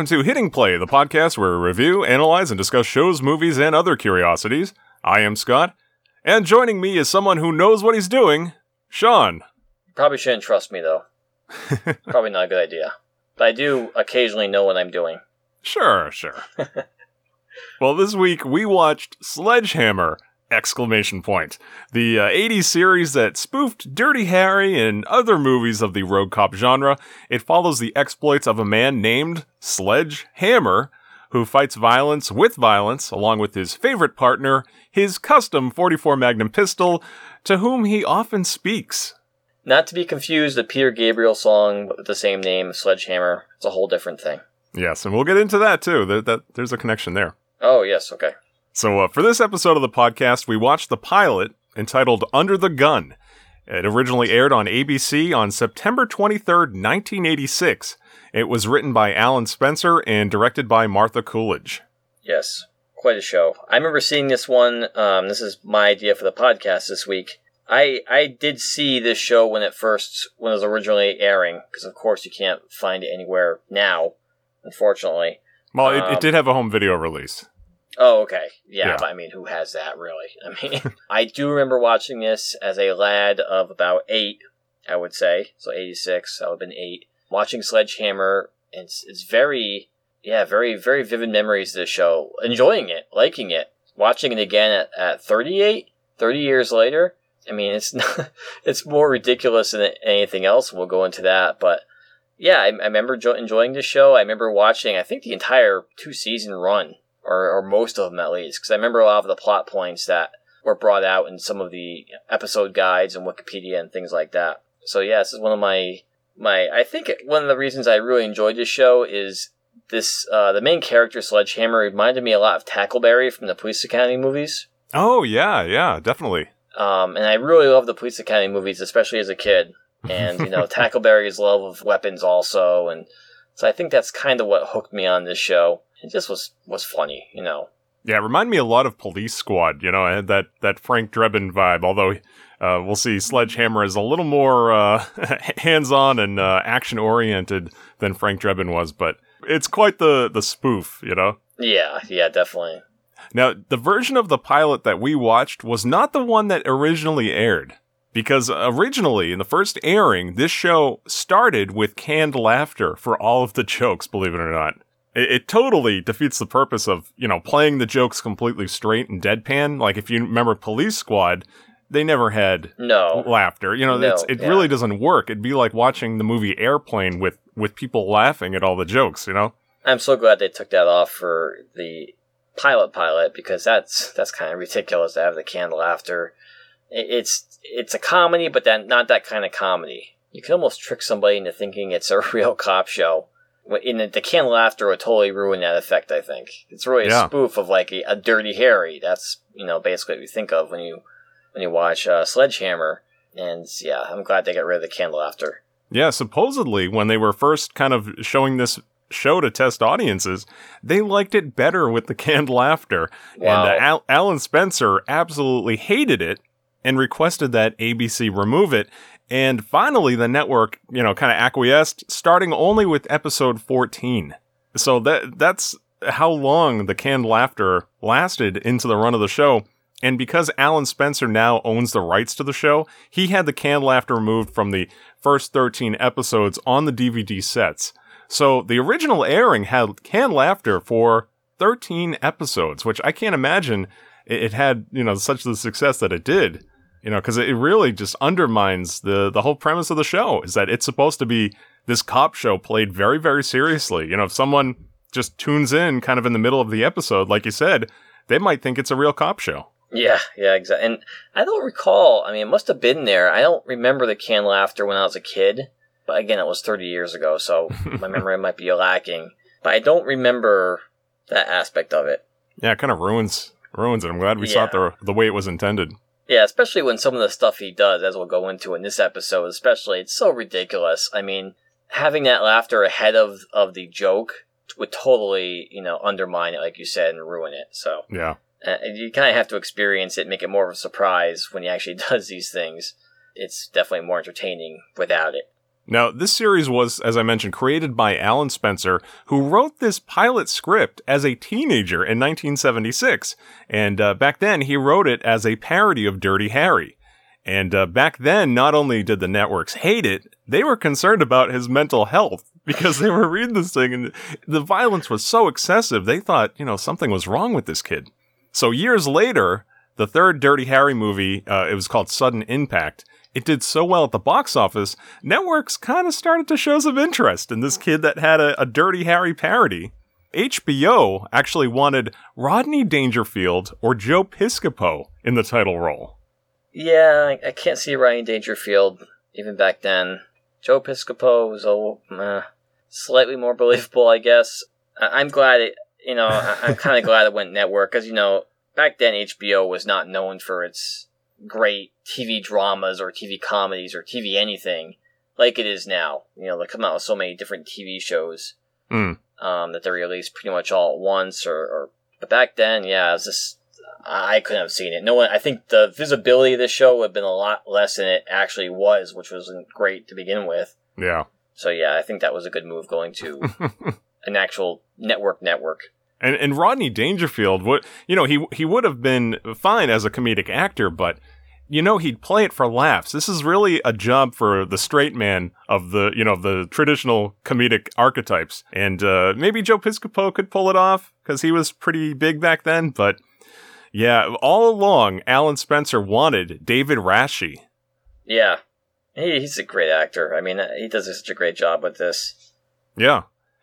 welcome to Hitting Play, the podcast where we review, analyze, and discuss shows, movies, and other curiosities. I am Scott, and joining me is someone who knows what he's doing, Sean. Probably shouldn't trust me, though. Probably not a good idea. But I do occasionally know what I'm doing. Sure. Well, this week we watched Sledgehammer! The 80s series that spoofed Dirty Harry and other movies of the rogue cop genre. It follows the exploits of a man named Sledgehammer, who fights violence with violence, along with his favorite partner, his custom .44 Magnum pistol, to whom he often speaks. Not to be confused with the Peter Gabriel song with the same name, Sledgehammer. It's a whole different thing. Yes, and we'll get into that, too. There's a connection there. Oh, yes, okay. So for this episode of the podcast, we watched the pilot entitled Under the Gun. It originally aired on ABC on September 23rd, 1986. It was written by Alan Spencer and directed by Martha Coolidge. Yes, quite a show. I remember seeing this one. This is my idea for the podcast this week. I did see this show when it was originally airing, because of course you can't find it anywhere now, unfortunately. Well, it did have a home video release. Oh, okay. Yeah, but I mean, who has that, really? I mean, I do remember watching this as a lad of about 8, I would say. So 86, I would have been 8. Watching Sledgehammer, it's very, very, very vivid memories of the show. Enjoying it, liking it. Watching it again at 30 years later. I mean, it's more ridiculous than anything else. We'll go into that, but yeah, I remember enjoying the show. I remember watching, I think, the entire 2-season run. Or most of them, at least, because I remember a lot of the plot points that were brought out in some of the episode guides and Wikipedia and things like that. So yeah, this is one of my I think one of the reasons I really enjoyed this show is this the main character, Sledgehammer, reminded me a lot of Tackleberry from the Police Academy movies. Oh, yeah, definitely. And I really love the Police Academy movies, especially as a kid. And, Tackleberry's love of weapons also. And so I think that's kind of what hooked me on this show. It just was funny, Yeah, it reminded me a lot of Police Squad, I had that Frank Drebin vibe, although we'll see Sledgehammer is a little more hands-on and action-oriented than Frank Drebin was, but it's quite the spoof, Yeah, definitely. Now, the version of the pilot that we watched was not the one that originally aired, because originally, in the first airing, this show started with canned laughter for all of the jokes, believe it or not. It totally defeats the purpose of, playing the jokes completely straight and deadpan. Like, if you remember Police Squad, they never had laughter. It really doesn't work. It'd be like watching the movie Airplane with people laughing at all the jokes, I'm so glad they took that off for the pilot, because that's kind of ridiculous to have the canned laughter. It's a comedy, but then not that kind of comedy. You can almost trick somebody into thinking it's a real cop show. In the canned laughter would totally ruin that effect, I think. It's really a spoof of like a Dirty Harry. That's, basically what you think of when you watch Sledgehammer. And yeah, I'm glad they got rid of the canned laughter. Yeah, supposedly when they were first kind of showing this show to test audiences, they liked it better with the canned laughter. Wow. And Alan Spencer absolutely hated it and requested that ABC remove it. And finally, the network, kind of acquiesced, starting only with episode 14. So that's how long the canned laughter lasted into the run of the show. And because Alan Spencer now owns the rights to the show, he had the canned laughter removed from the first 13 episodes on the DVD sets. So the original airing had canned laughter for 13 episodes, which I can't imagine it had, such the success that it did. Because it really just undermines the whole premise of the show, is that it's supposed to be this cop show played very, very seriously. If someone just tunes in kind of in the middle of the episode, like you said, they might think it's a real cop show. Yeah, exactly. And I don't recall, I mean, it must have been there. I don't remember the canned laughter when I was a kid. But again, it was 30 years ago, so my memory might be lacking. But I don't remember that aspect of it. Yeah, it kind of ruins it. I'm glad we saw it the way it was intended. Yeah, especially when some of the stuff he does, as we'll go into in this episode, especially, it's so ridiculous. I mean, having that laughter ahead of the joke would totally, undermine it, like you said, and ruin it. So yeah, you kind of have to experience it, make it more of a surprise when he actually does these things. It's definitely more entertaining without it. Now, this series was, as I mentioned, created by Alan Spencer, who wrote this pilot script as a teenager in 1976. And back then, he wrote it as a parody of Dirty Harry. And back then, not only did the networks hate it, they were concerned about his mental health because they were reading this thing and the violence was so excessive, they thought, you know, something was wrong with this kid. So years later, the third Dirty Harry movie, it was called Sudden Impact. It did so well at the box office, networks kind of started to show some interest in this kid that had a Dirty Harry parody. HBO actually wanted Rodney Dangerfield or Joe Piscopo in the title role. Yeah, I can't see Rodney Dangerfield even back then. Joe Piscopo was slightly more believable, I guess. I'm glad it, you know, I'm kind of glad it went network because, you know, back then HBO was not known for its great TV dramas or TV comedies or TV anything like it is now. You know, they come out with so many different TV shows that they release pretty much all at once. But back then, yeah, it was just, I couldn't have seen it. No one. I think the visibility of this show would have been a lot less than it actually was, which wasn't great to begin with. Yeah. So yeah, I think that was a good move going to an actual network. And Rodney Dangerfield, he would have been fine as a comedic actor, but, you know, he'd play it for laughs. This is really a job for the straight man of the, you know, the traditional comedic archetypes. And maybe Joe Piscopo could pull it off because he was pretty big back then. But yeah, all along, Alan Spencer wanted David Rasche. Yeah, he's a great actor. I mean, he does such a great job with this. Yeah.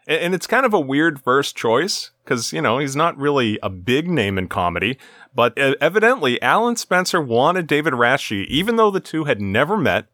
And it's kind of a weird first choice because, you know, he's not really a big name in comedy. But evidently, Alan Spencer wanted David Rasche, even though the two had never met.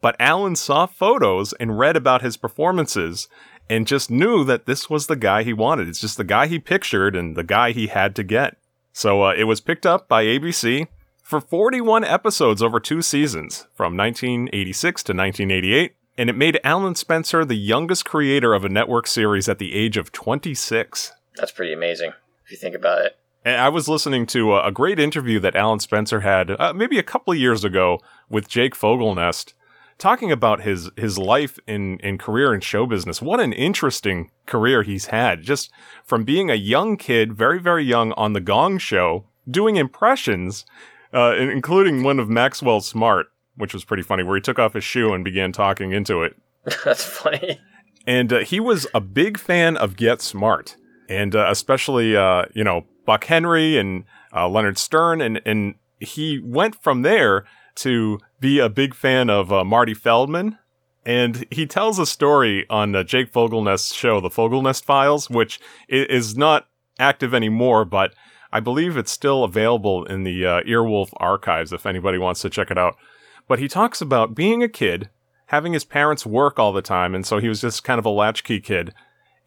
But Alan saw photos and read about his performances and just knew that this was the guy he wanted. It's just the guy he pictured and the guy he had to get. So it was picked up by ABC for 41 episodes over 2 seasons from 1986 to 1988. And it made Alan Spencer the youngest creator of a network series at the age of 26. That's pretty amazing, if you think about it. And I was listening to a great interview that Alan Spencer had maybe a couple of years ago with Jake Fogelnest, talking about his life in career in show business. What an interesting career he's had, just from being a young kid, very, very young, on The Gong Show, doing impressions, including one of Maxwell Smart, which was pretty funny, where he took off his shoe and began talking into it. That's funny. And he was a big fan of Get Smart, and especially, you know, Buck Henry and Leonard Stern, and he went from there to be a big fan of Marty Feldman, and he tells a story on Jake Fogelnest's show, The Fogelnest Files, which is not active anymore, but I believe it's still available in the Earwolf archives if anybody wants to check it out. But he talks about being a kid, having his parents work all the time, and so he was just kind of a latchkey kid.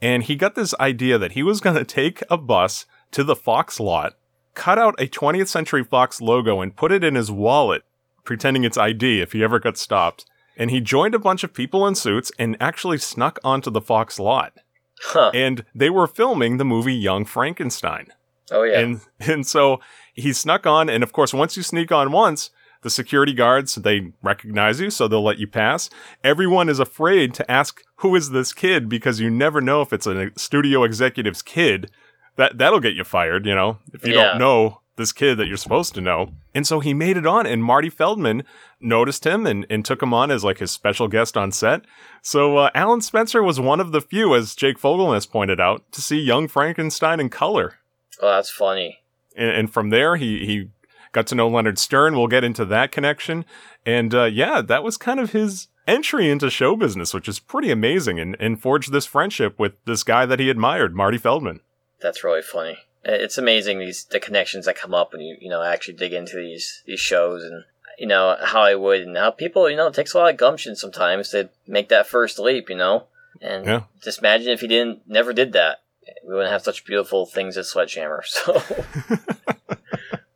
And he got this idea that he was going to take a bus to the Fox lot, cut out a 20th Century Fox logo, and put it in his wallet, pretending it's ID if he ever got stopped. And he joined a bunch of people in suits and actually snuck onto the Fox lot. Huh. And they were filming the movie Young Frankenstein. Oh, yeah. And so he snuck on, and of course, once you sneak on once, the security guards, they recognize you, so they'll let you pass. Everyone is afraid to ask, who is this kid? Because you never know if it's a studio executive's kid. That'll get you fired, you know, if you don't know this kid that you're supposed to know. And so he made it on, and Marty Feldman noticed him and took him on as like his special guest on set. So Alan Spencer was one of the few, as Jake Fogelnest pointed out, to see Young Frankenstein in color. Oh, that's funny. And from there, he got to know Leonard Stern. We'll get into that connection. And yeah, that was kind of his entry into show business, which is pretty amazing, and forged this friendship with this guy that he admired, Marty Feldman. That's really funny. It's amazing the connections that come up when you actually dig into these shows and, you know, Hollywood and how people, you know, it takes a lot of gumption sometimes to make that first leap, you know? And just imagine if he never did that. We wouldn't have such beautiful things as Sledgehammer, so...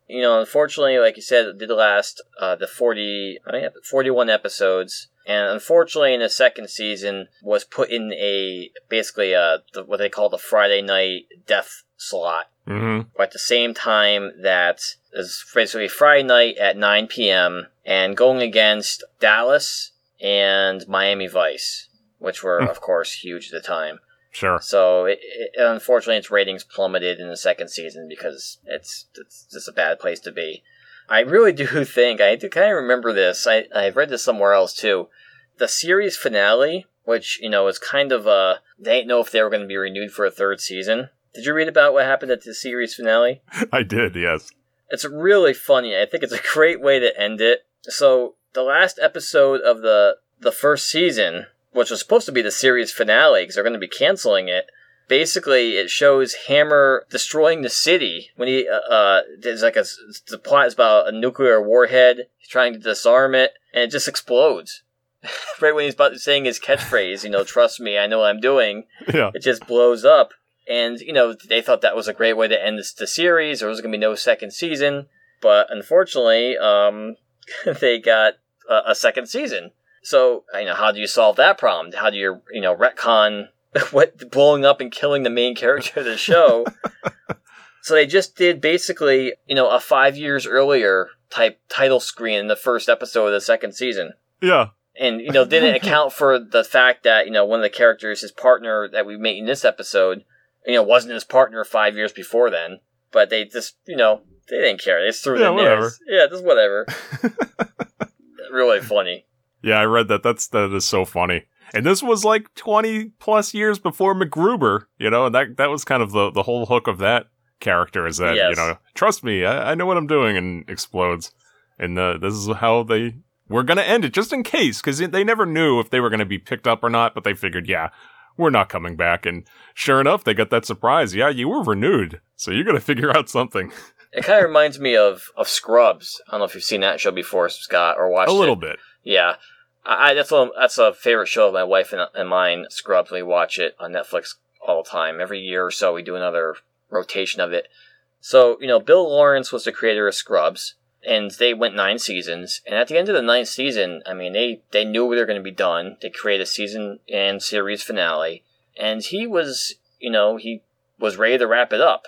You know, unfortunately, like you said, it did last 41 episodes, and unfortunately, in the second season, was put in what they call the Friday night death slot, at the same time that is basically Friday night at 9 p.m. and going against Dallas and Miami Vice, which were, of course, huge at the time. Sure. So, unfortunately, its ratings plummeted in the second season because it's just a bad place to be. I really do think, I do kind of remember this, I read this somewhere else too, the series finale, which, you know, is kind of a, they didn't know if they were going to be renewed for a third season. Did you read about what happened at the series finale? I did, yes. It's really funny. I think it's a great way to end it. So, the last episode of the first season, which was supposed to be the series finale, because they're going to be canceling it, basically it shows Hammer destroying the city when he, there's like a, the plot is about a nuclear warhead, he's trying to disarm it, and it just explodes. Right when he's about saying his catchphrase, you know, trust me, I know what I'm doing, yeah. It just blows up. And, you know, they thought that was a great way to end the series, there was going to be no second season, but unfortunately, they got a second season. So, you know, how do you solve that problem? How do you, you know, retcon what blowing up and killing the main character of the show? So they just did basically, you know, a 5 years earlier type title screen in the first episode of the second season. Yeah. And, you know, didn't account for the fact that, you know, one of the characters, his partner that we meet in this episode, you know, wasn't his partner 5 years before then. But they just, you know, they didn't care. They just threw it in there. Yeah, just whatever. Really funny. Yeah, I read that. That is so funny. And this was like 20 plus years before MacGruber, you know, and that was kind of the whole hook of that character is that, yes. You know, trust me, I know what I'm doing, and explodes. And this is how they were going to end it, just in case, because they never knew if they were going to be picked up or not, but they figured, yeah, we're not coming back. And sure enough, they got that surprise. Yeah, you were renewed, so you're going to figure out something. It kind of reminds me of Scrubs. I don't know if you've seen that show before, Scott, or watched it. A little bit. Yeah. That's a favorite show of my wife and mine, Scrubs. We watch it on Netflix all the time. Every year or so, we do another rotation of it. So, you know, Bill Lawrence was the creator of Scrubs, and they went 9 seasons. And at the end of the 9th season, I mean, they knew they were going to be done. They created a season and series finale. And he was ready to wrap it up.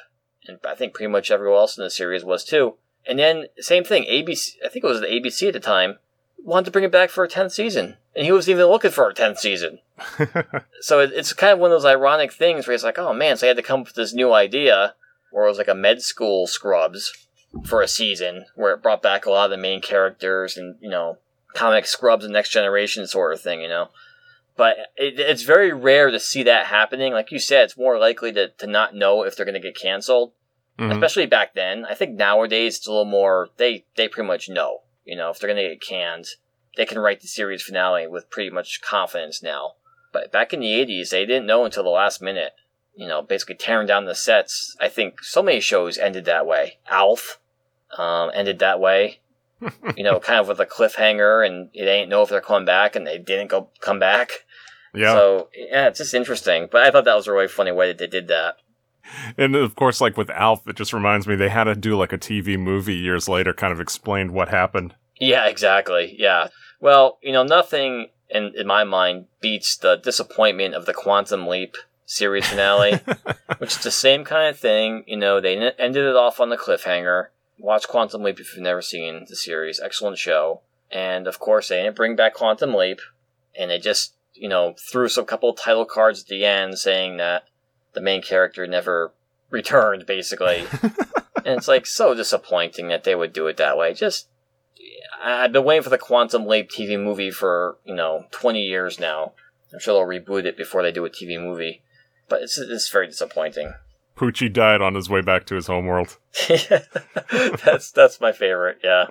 And I think pretty much everyone else in the series was too. And then, same thing, ABC, I think it was the ABC at the time, wanted to bring it back for a 10th season. And he wasn't even looking for a 10th season. So it's kind of one of those ironic things where it's like, oh man, so I had to come up with this new idea where it was like a med school Scrubs for a season where it brought back a lot of the main characters and, you know, comic Scrubs and Next Generation sort of thing, you know. But it's very rare to see that happening. Like you said, it's more likely to not know if they're going to get canceled, especially back then. I think nowadays it's a little more, they pretty much know. You know, if they're going to get canned, they can write the series finale with pretty much confidence now. But back in the 80s, they didn't know until the last minute. You know, basically tearing down the sets. I think so many shows ended that way. Alf ended that way. You know, kind of with a cliffhanger, and they didn't know if they're coming back, and they didn't come back. Yeah. So, yeah, it's just interesting. But I thought that was a really funny way that they did that. And, of course, like with Alf, it just reminds me they had to do like a TV movie years later, kind of explained what happened. Yeah, exactly. Yeah. Well, you know, nothing in my mind beats the disappointment of the Quantum Leap series finale, which is the same kind of thing. You know, they ended it off on the cliffhanger. Watch Quantum Leap if you've never seen the series. Excellent show. And, of course, they didn't bring back Quantum Leap, and they just, you know, threw some couple of title cards at the end saying that the main character never returned, basically. And it's like so disappointing that they would do it that way. Just, I've been waiting for the Quantum Leap TV movie for, you know, 20 years now. I'm sure they'll reboot it before they do a TV movie. But it's very disappointing. Poochie died on his way back to his homeworld. That's my favorite, yeah.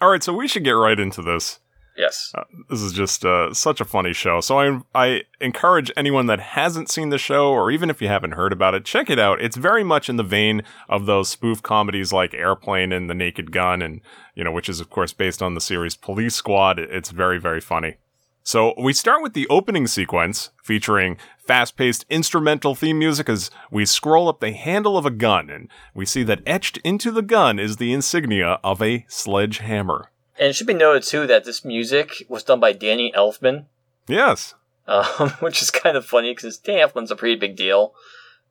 All right, so we should get right into this. Yes. This is just such a funny show. So I encourage anyone that hasn't seen the show, or even if you haven't heard about it, check it out. It's very much in the vein of those spoof comedies like Airplane and The Naked Gun, and, you know, which is, of course, based on the series Police Squad. It's very, very funny. So we start with the opening sequence featuring fast-paced instrumental theme music as we scroll up the handle of a gun, and we see that etched into the gun is the insignia of a sledgehammer. And it should be noted, too, that this music was done by Danny Elfman. Yes. Which is kind of funny, because Danny Elfman's a pretty big deal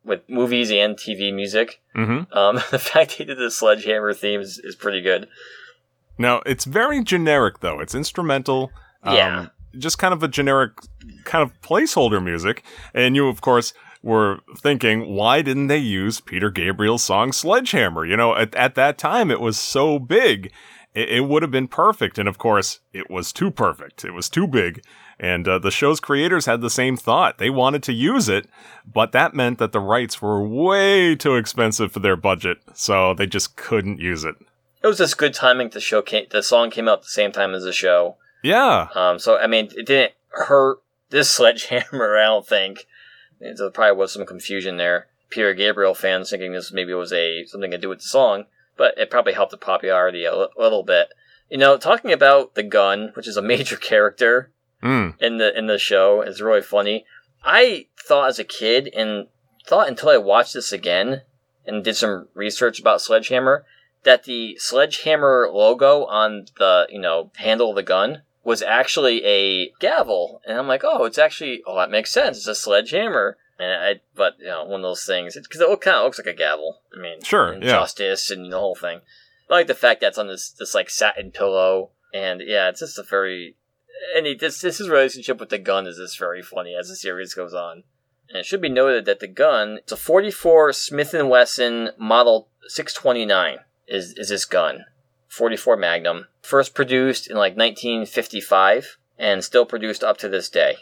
with movies and TV music. The fact he did the Sledgehammer theme is pretty good. No, it's very generic, though. It's instrumental. Yeah. Just kind of a generic kind of placeholder music. And you, of course, were thinking, why didn't they use Peter Gabriel's song Sledgehammer? You know, at that time, it was so big. It would have been perfect. And, of course, it was too perfect. It was too big. And the show's creators had the same thought. They wanted to use it, but that meant that the rights were way too expensive for their budget. So they just couldn't use it. It was just good timing the show. The song came out at the same time as the show. Yeah. So, I mean, it didn't hurt this Sledgehammer, I don't think. There probably was some confusion there. Peter Gabriel fans thinking this maybe was something to do with the song, but it probably helped the popularity a little bit. You know, talking about the gun, which is a major character in the show, is really funny. I thought as a kid, and thought until I watched this again and did some research about Sledgehammer, that the Sledgehammer logo on the, you know, handle of the gun was actually a gavel. And I'm like, oh, it's actually, oh, that makes sense. It's a sledgehammer. But, you know, one of those things. Because it kind of looks like a gavel. I mean, sure, and yeah. Justice and the whole thing. I like the fact that it's on this like, satin pillow. And, yeah, it's just a very... And his relationship with the gun is just very funny as the series goes on. And it should be noted that the gun, it's a 44 Smith & Wesson Model 629 is this gun. 44 Magnum. First produced in, 1955 and still produced up to this day.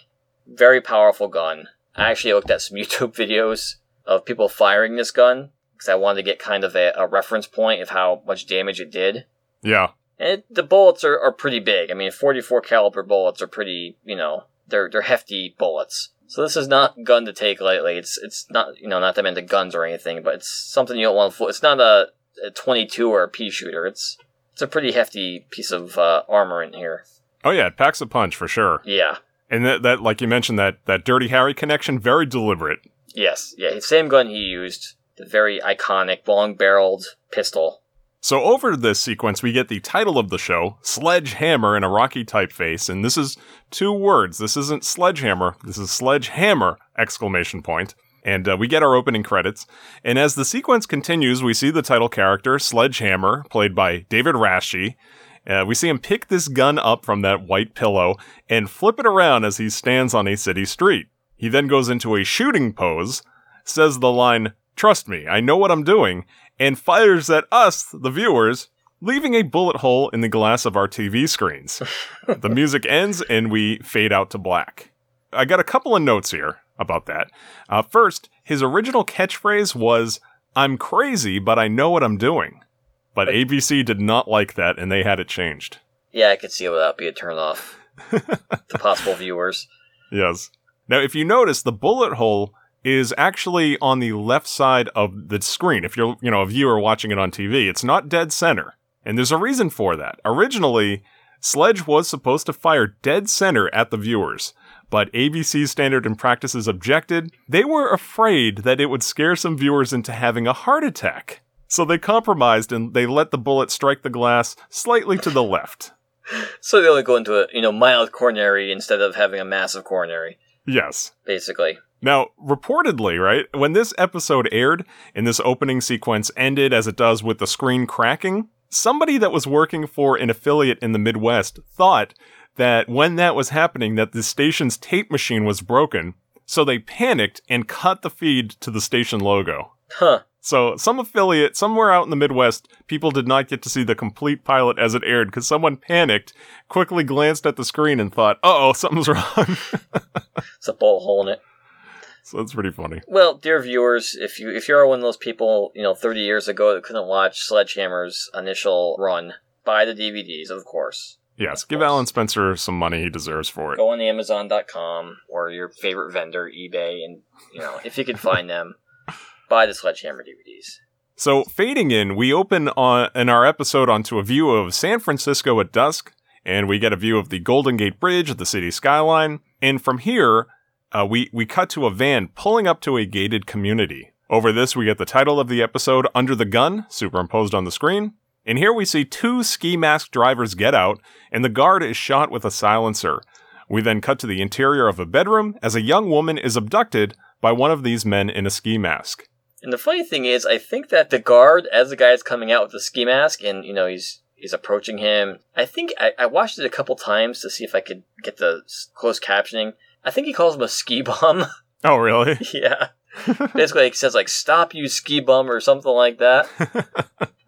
Very powerful gun. I actually looked at some YouTube videos of people firing this gun because I wanted to get kind of a reference point of how much damage it did. Yeah. And the bullets are pretty big. I mean, 44 caliber bullets are pretty, you know, they're hefty bullets. So this is not a gun to take lightly. It's not, you know, not that I'm into guns or anything, but it's something you don't want to fool. It's not a 22 or a pea shooter. It's a pretty hefty piece of armor in here. Oh, yeah. It packs a punch for sure. Yeah. And that, like you mentioned, that Dirty Harry connection, very deliberate. Yes. Yeah, same gun he used. The very iconic, long-barreled pistol. So over this sequence, we get the title of the show, Sledgehammer in a Rocky typeface. And this is two words. This isn't Sledgehammer. This is Sledgehammer! ! And we get our opening credits. And as the sequence continues, we see the title character, Sledgehammer, played by David Rasche. We see him pick this gun up from that white pillow and flip it around as he stands on a city street. He then goes into a shooting pose, says the line, "Trust me, I know what I'm doing," and fires at us, the viewers, leaving a bullet hole in the glass of our TV screens. The music ends and we fade out to black. I got a couple of notes here about that. First, his original catchphrase was, "I'm crazy, but I know what I'm doing." But ABC did not like that, and they had it changed. Yeah, I could see how that would be a turnoff to possible viewers. Yes. Now, if you notice, the bullet hole is actually on the left side of the screen. If you're, you know, a viewer watching it on TV, it's not dead center. And there's a reason for that. Originally, Sledge was supposed to fire dead center at the viewers, but ABC's Standard and Practices objected. They were afraid that it would scare some viewers into having a heart attack. So they compromised and they let the bullet strike the glass slightly to the left. So they only go into a, you know, mild coronary instead of having a massive coronary. Yes. Basically. Now, reportedly, right, when this episode aired and this opening sequence ended as it does with the screen cracking, somebody that was working for an affiliate in the Midwest thought that when that was happening that the station's tape machine was broken. So they panicked and cut the feed to the station logo. Huh. So some affiliate, somewhere out in the Midwest, people did not get to see the complete pilot as it aired because someone panicked, quickly glanced at the screen and thought, uh-oh, something's wrong. It's a bullet hole in it. So that's pretty funny. Well, dear viewers, if you are one of those people, you know, 30 years ago that couldn't watch Sledgehammer's initial run, buy the DVDs, of course. Yes, give Alan Spencer some money he deserves for it. Go on Amazon.com or your favorite vendor, eBay, and, you know, if you can find them. Buy the Sledgehammer DVDs. So, fading in, we open in our episode onto a view of San Francisco at dusk, and we get a view of the Golden Gate Bridge, the city skyline, and from here, we cut to a van pulling up to a gated community. Over this, we get the title of the episode, Under the Gun, superimposed on the screen, and here we see two ski-masked drivers get out, and the guard is shot with a silencer. We then cut to the interior of a bedroom as a young woman is abducted by one of these men in a ski mask. And the funny thing is, I think that the guard, as the guy is coming out with the ski mask, and, you know, he's is approaching him. I think I watched it a couple times to see if I could get the closed captioning. I think he calls him a ski bum. Oh, really? Yeah. Basically, he says, like, stop you ski bum or something like that.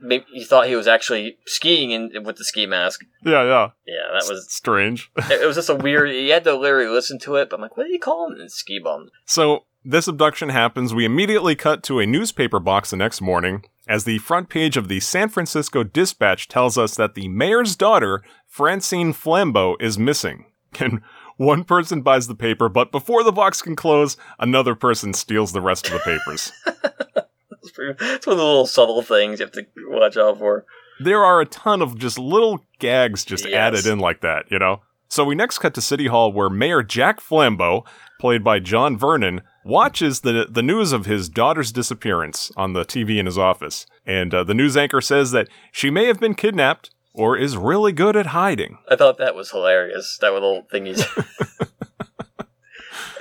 Maybe he thought he was actually skiing with the ski mask. Yeah. Yeah, that was... strange. It was just a weird... You had to literally listen to it, but I'm like, what do you call him? And ski bum. So, this abduction happens. We immediately cut to a newspaper box the next morning, as the front page of the San Francisco Dispatch tells us that the mayor's daughter, Francine Flambeau, is missing. And one person buys the paper, but before the box can close, another person steals the rest of the papers. It's one of the little subtle things you have to watch out for. There are a ton of just little gags just added in like that, you know? So we next cut to City Hall, where Mayor Jack Flambeau, played by John Vernon, watches the news of his daughter's disappearance on the TV in his office. And the news anchor says that she may have been kidnapped, or is really good at hiding. I thought that was hilarious, that little thing he's...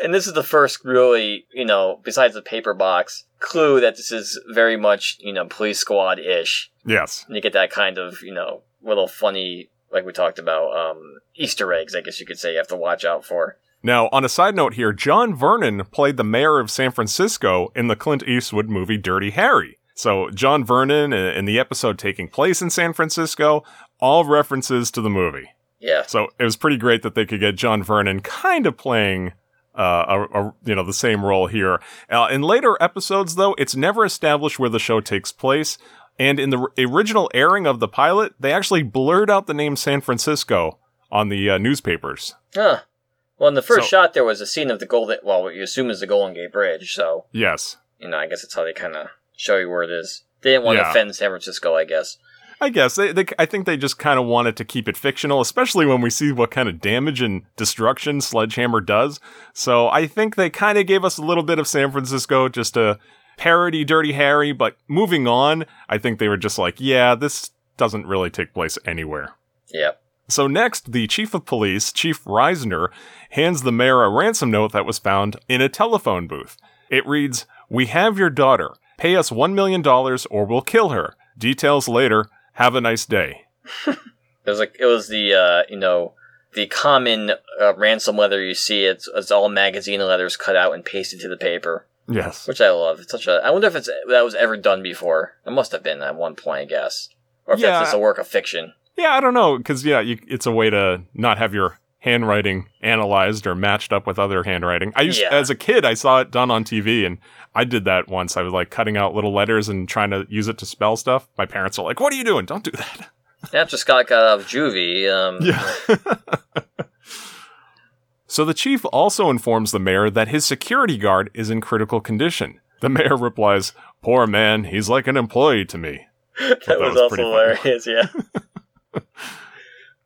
And this is the first really, you know, besides the paper box, clue that this is very much, you know, Police Squad-ish. Yes. And you get that kind of, you know, little funny, like we talked about, Easter eggs, I guess you could say, you have to watch out for. Now, on a side note here, John Vernon played the mayor of San Francisco in the Clint Eastwood movie Dirty Harry. So, John Vernon, in the episode taking place in San Francisco, all references to the movie. Yeah. So, it was pretty great that they could get John Vernon kind of playing, the same role here. In later episodes, though, it's never established where the show takes place. And in the original airing of the pilot, they actually blurred out the name San Francisco on the newspapers. Huh. Well, in the first shot, there was a scene of the what you assume is the Golden Gate Bridge, so... Yes. You know, I guess that's how they kind of... show you where it is. They didn't want to offend San Francisco, I guess. I think they just kind of wanted to keep it fictional, especially when we see what kind of damage and destruction Sledgehammer does. So I think they kind of gave us a little bit of San Francisco just to parody Dirty Harry, but moving on, I think they were just like, yeah, this doesn't really take place anywhere. Yeah. So next, the chief of police, Chief Reisner, hands the mayor a ransom note that was found in a telephone booth. It reads, "We have your daughter. Pay us $1 million or we'll kill her. Details later. Have a nice day." It was the common ransom leather you see. It's all magazine letters cut out and pasted to the paper. Yes. Which I love. It's such I wonder if that was ever done before. It must have been at one point, I guess. Or if that's just a work of fiction. Yeah, I don't know. Because, it's a way to not have your handwriting analyzed or matched up with other handwriting. As a kid, I saw it done on TV, and I did that once. I was like cutting out little letters and trying to use it to spell stuff. My parents were like, "What are you doing? Don't do that." That's just got out of juvie. So the chief also informs the mayor that his security guard is in critical condition. The mayor replies, "Poor man, he's like an employee to me." That was also hilarious, yeah.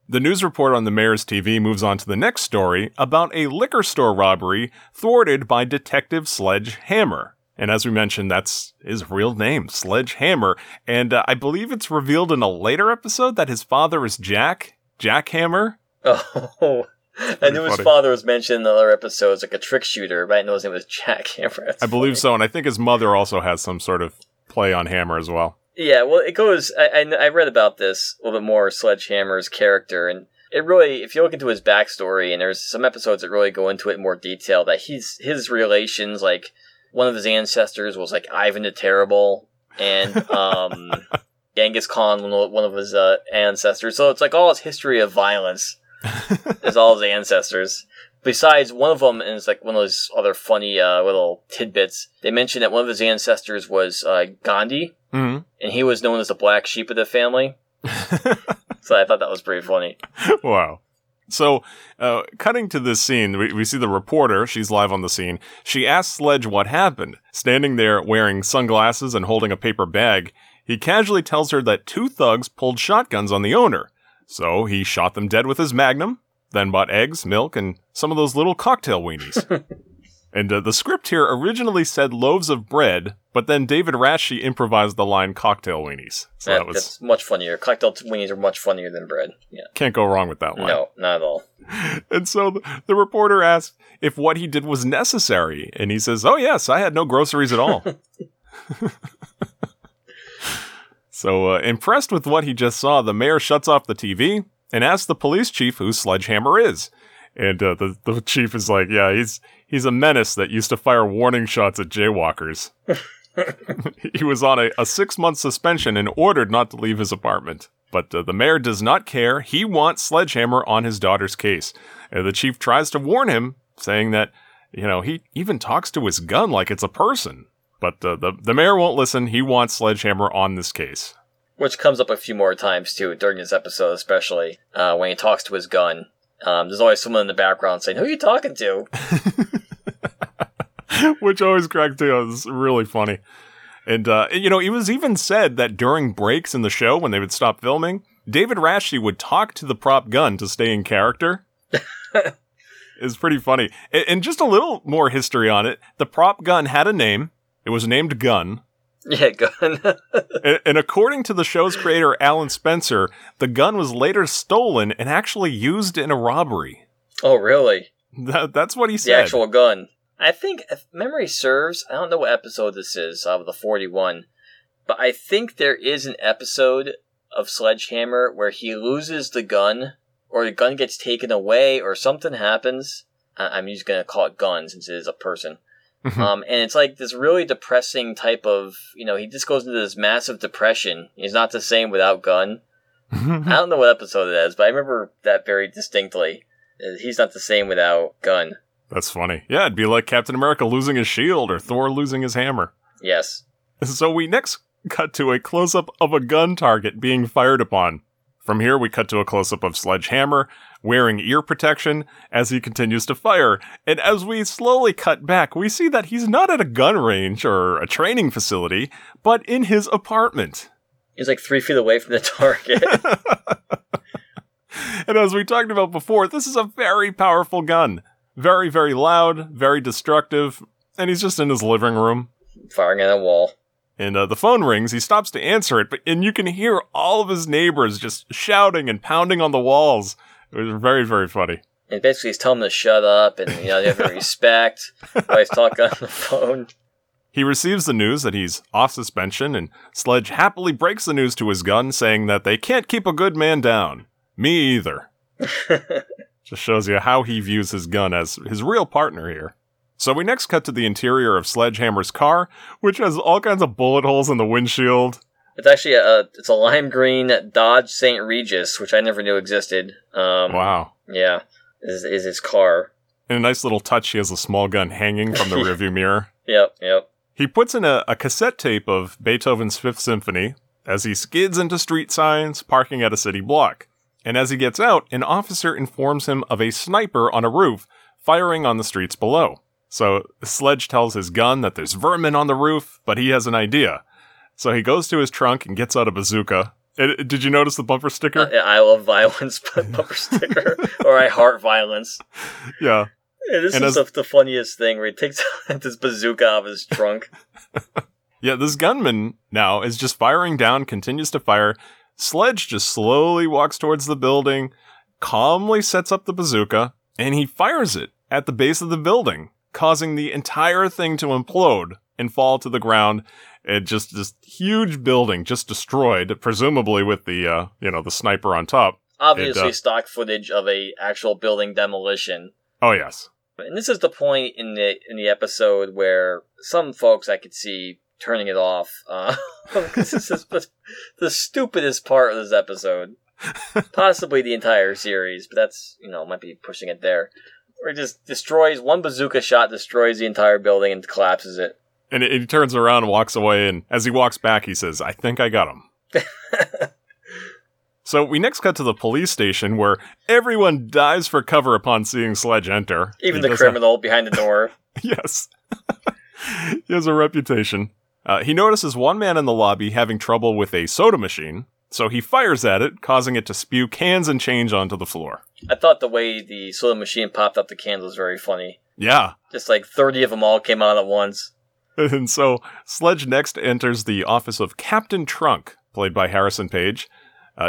The news report on the mayor's TV moves on to the next story about a liquor store robbery thwarted by Detective Sledgehammer. And as we mentioned, that's his real name, Sledgehammer. And I believe it's revealed in a later episode that his father is Jack Hammer. Oh, I knew his father was mentioned in other episodes, like a trick shooter, but I didn't know his name was Jack Hammer. That's I believe funny. So, and I think his mother also has some sort of play on Hammer as well. Yeah, well, it goes... I read about this a little bit more, Sledgehammer's character, and it really... If you look into his backstory, and there's some episodes that really go into it in more detail, that his relations, like, one of his ancestors was, like, Ivan the Terrible, and Genghis Khan, one of his ancestors. So it's, like, all his history of violence is all his ancestors. Besides, one of them, and it's like one of those other funny little tidbits, they mentioned that one of his ancestors was Gandhi, mm-hmm. and he was known as the black sheep of the family. So I thought that was pretty funny. Wow. So, cutting to this scene, we see the reporter, she's live on the scene, she asks Sledge what happened. Standing there wearing sunglasses and holding a paper bag, he casually tells her that two thugs pulled shotguns on the owner. So he shot them dead with his magnum, then bought eggs, milk, and some of those little cocktail weenies. And the script here originally said loaves of bread, but then David Rasche improvised the line cocktail weenies. So that's much funnier. Cocktail weenies are much funnier than bread. Yeah. Can't go wrong with that line. No, not at all. And so the reporter asked if what he did was necessary, and he says, "Oh yes, I had no groceries at all." So, impressed with what he just saw, the mayor shuts off the TV and asks the police chief who Sledgehammer is. And the chief is like, yeah, he's a menace that used to fire warning shots at jaywalkers. He was on a 6-month suspension and ordered not to leave his apartment. But the mayor does not care. He wants Sledgehammer on his daughter's case. And the chief tries to warn him, saying that, you know, he even talks to his gun like it's a person. But the mayor won't listen. He wants Sledgehammer on this case. Which comes up a few more times, too, during this episode, especially when he talks to his gun. There's always someone in the background saying, "Who are you talking to?" Which always cracked me up. It's really funny. And, you know, it was even said that during breaks in the show, when they would stop filming, David Rasche would talk to the prop gun to stay in character. It's pretty funny. And just a little more history on it. The prop gun had a name. It was named Gun. Yeah, Gun. And according to the show's creator, Alan Spencer, the gun was later stolen and actually used in a robbery. Oh, really? That's what he said. The actual gun. I think, if memory serves, I don't know what episode this is, of the 41, but I think there is an episode of Sledgehammer where he loses the gun, or the gun gets taken away, or something happens. I'm just going to call it Gun, since it is a person. And it's like this really depressing type of, you know, he just goes into this massive depression. He's not the same without Gun. I don't know what episode it is, but I remember that very distinctly. He's not the same without Gun. That's funny. Yeah, it'd be like Captain America losing his shield or Thor losing his hammer. Yes. So we next cut to a close-up of a gun target being fired upon. From here, we cut to a close-up of Sledgehammer wearing ear protection as he continues to fire. And as we slowly cut back, we see that he's not at a gun range or a training facility, but in his apartment. He's like 3 feet away from the target. And as we talked about before, this is a very powerful gun. Very, very loud, very destructive, and he's just in his living room. Firing at a wall. And the phone rings, he stops to answer it, and you can hear all of his neighbors just shouting and pounding on the walls. It was very, very funny. And basically he's telling them to shut up, and you know, they have to respect. Always talk on the phone. He receives the news that he's off suspension, and Sledge happily breaks the news to his gun, saying that they can't keep a good man down. Me either. Just shows you how he views his gun as his real partner here. So we next cut to the interior of Sledgehammer's car, which has all kinds of bullet holes in the windshield. It's actually it's a lime green Dodge St. Regis, which I never knew existed. Wow. Yeah, is his car. And a nice little touch, he has a small gun hanging from the rearview mirror. Yep. He puts in a cassette tape of Beethoven's Fifth Symphony as he skids into street signs, parking at a city block. And as he gets out, an officer informs him of a sniper on a roof firing on the streets below. So Sledge tells his gun that there's vermin on the roof, but he has an idea. So he goes to his trunk and gets out a bazooka. Did you notice the bumper sticker? I love violence bumper sticker. Or I heart violence. Yeah. Yeah, this is the funniest thing where he takes this bazooka out of his trunk. Yeah, this gunman now is just firing down, continues to fire. Sledge just slowly walks towards the building, calmly sets up the bazooka, and he fires it at the base of the building, causing the entire thing to implode and fall to the ground. And just this huge building just destroyed, presumably with the the sniper on top. Obviously, stock footage of a actual building demolition. Oh yes. And this is the point in the episode where some folks I could see turning it off. This is the stupidest part of this episode. Possibly the entire series, but that's, might be pushing it there. Or it just destroys, one bazooka shot destroys the entire building and collapses it. And he turns around and walks away, and as he walks back, he says, "I think I got him." So we next cut to the police station where everyone dives for cover upon seeing Sledge enter. Even the criminal behind the door. Yes. He has a reputation. He notices one man in the lobby having trouble with a soda machine, so he fires at it, causing it to spew cans and change onto the floor. I thought the way the soda machine popped up the cans was very funny. Yeah. Just like 30 of them all came out at once. And so Sledge next enters the office of Captain Trunk, played by Harrison Page.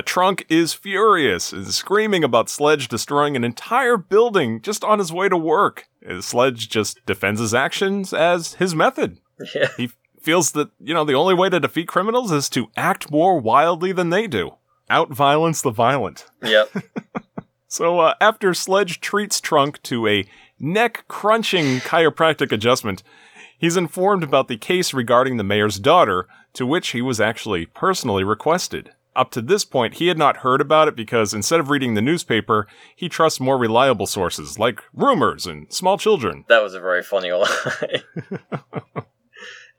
Trunk is furious and screaming about Sledge destroying an entire building just on his way to work. Sledge just defends his actions as his method. Yeah. He feels that, you know, the only way to defeat criminals is to act more wildly than they do. Out-violence the violent. Yep. So after Sledge treats Trunk to a neck-crunching chiropractic adjustment, he's informed about the case regarding the mayor's daughter, to which he was actually personally requested. Up to this point, he had not heard about it because instead of reading the newspaper, he trusts more reliable sources like rumors and small children. That was a very funny line.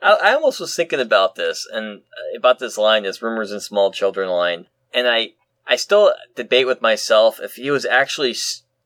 I almost was thinking about this, and about this line, this rumors and small children line, and I still debate with myself if he was actually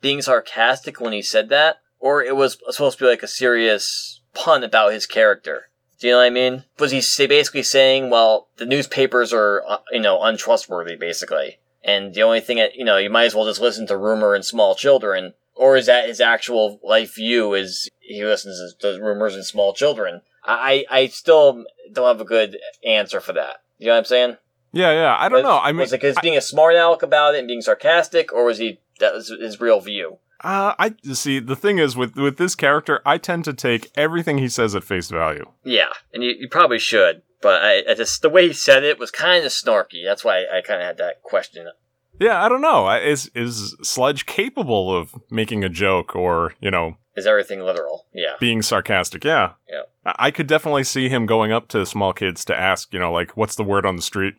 being sarcastic when he said that, or it was supposed to be like a serious pun about his character. Do you know what I mean? Was he basically saying, well, the newspapers are, you know, untrustworthy, basically, and the only thing that, you know, you might as well just listen to rumor and small children, or is that his actual life view is he listens to rumors and small children? I still don't have a good answer for that. You know what I'm saying? Yeah. I don't know. I mean, was it because being a smart aleck about it and being sarcastic, or was he that was his real view? I see. The thing is, with this character, I tend to take everything he says at face value. Yeah, and you probably should, but I just the way he said it was kind of snarky. That's why I kind of had that question. Yeah, I don't know. Is Sledge capable of making a joke, or, you know? Is everything literal? Yeah. Being sarcastic, yeah. I could definitely see him going up to small kids to ask, you know, like, what's the word on the street?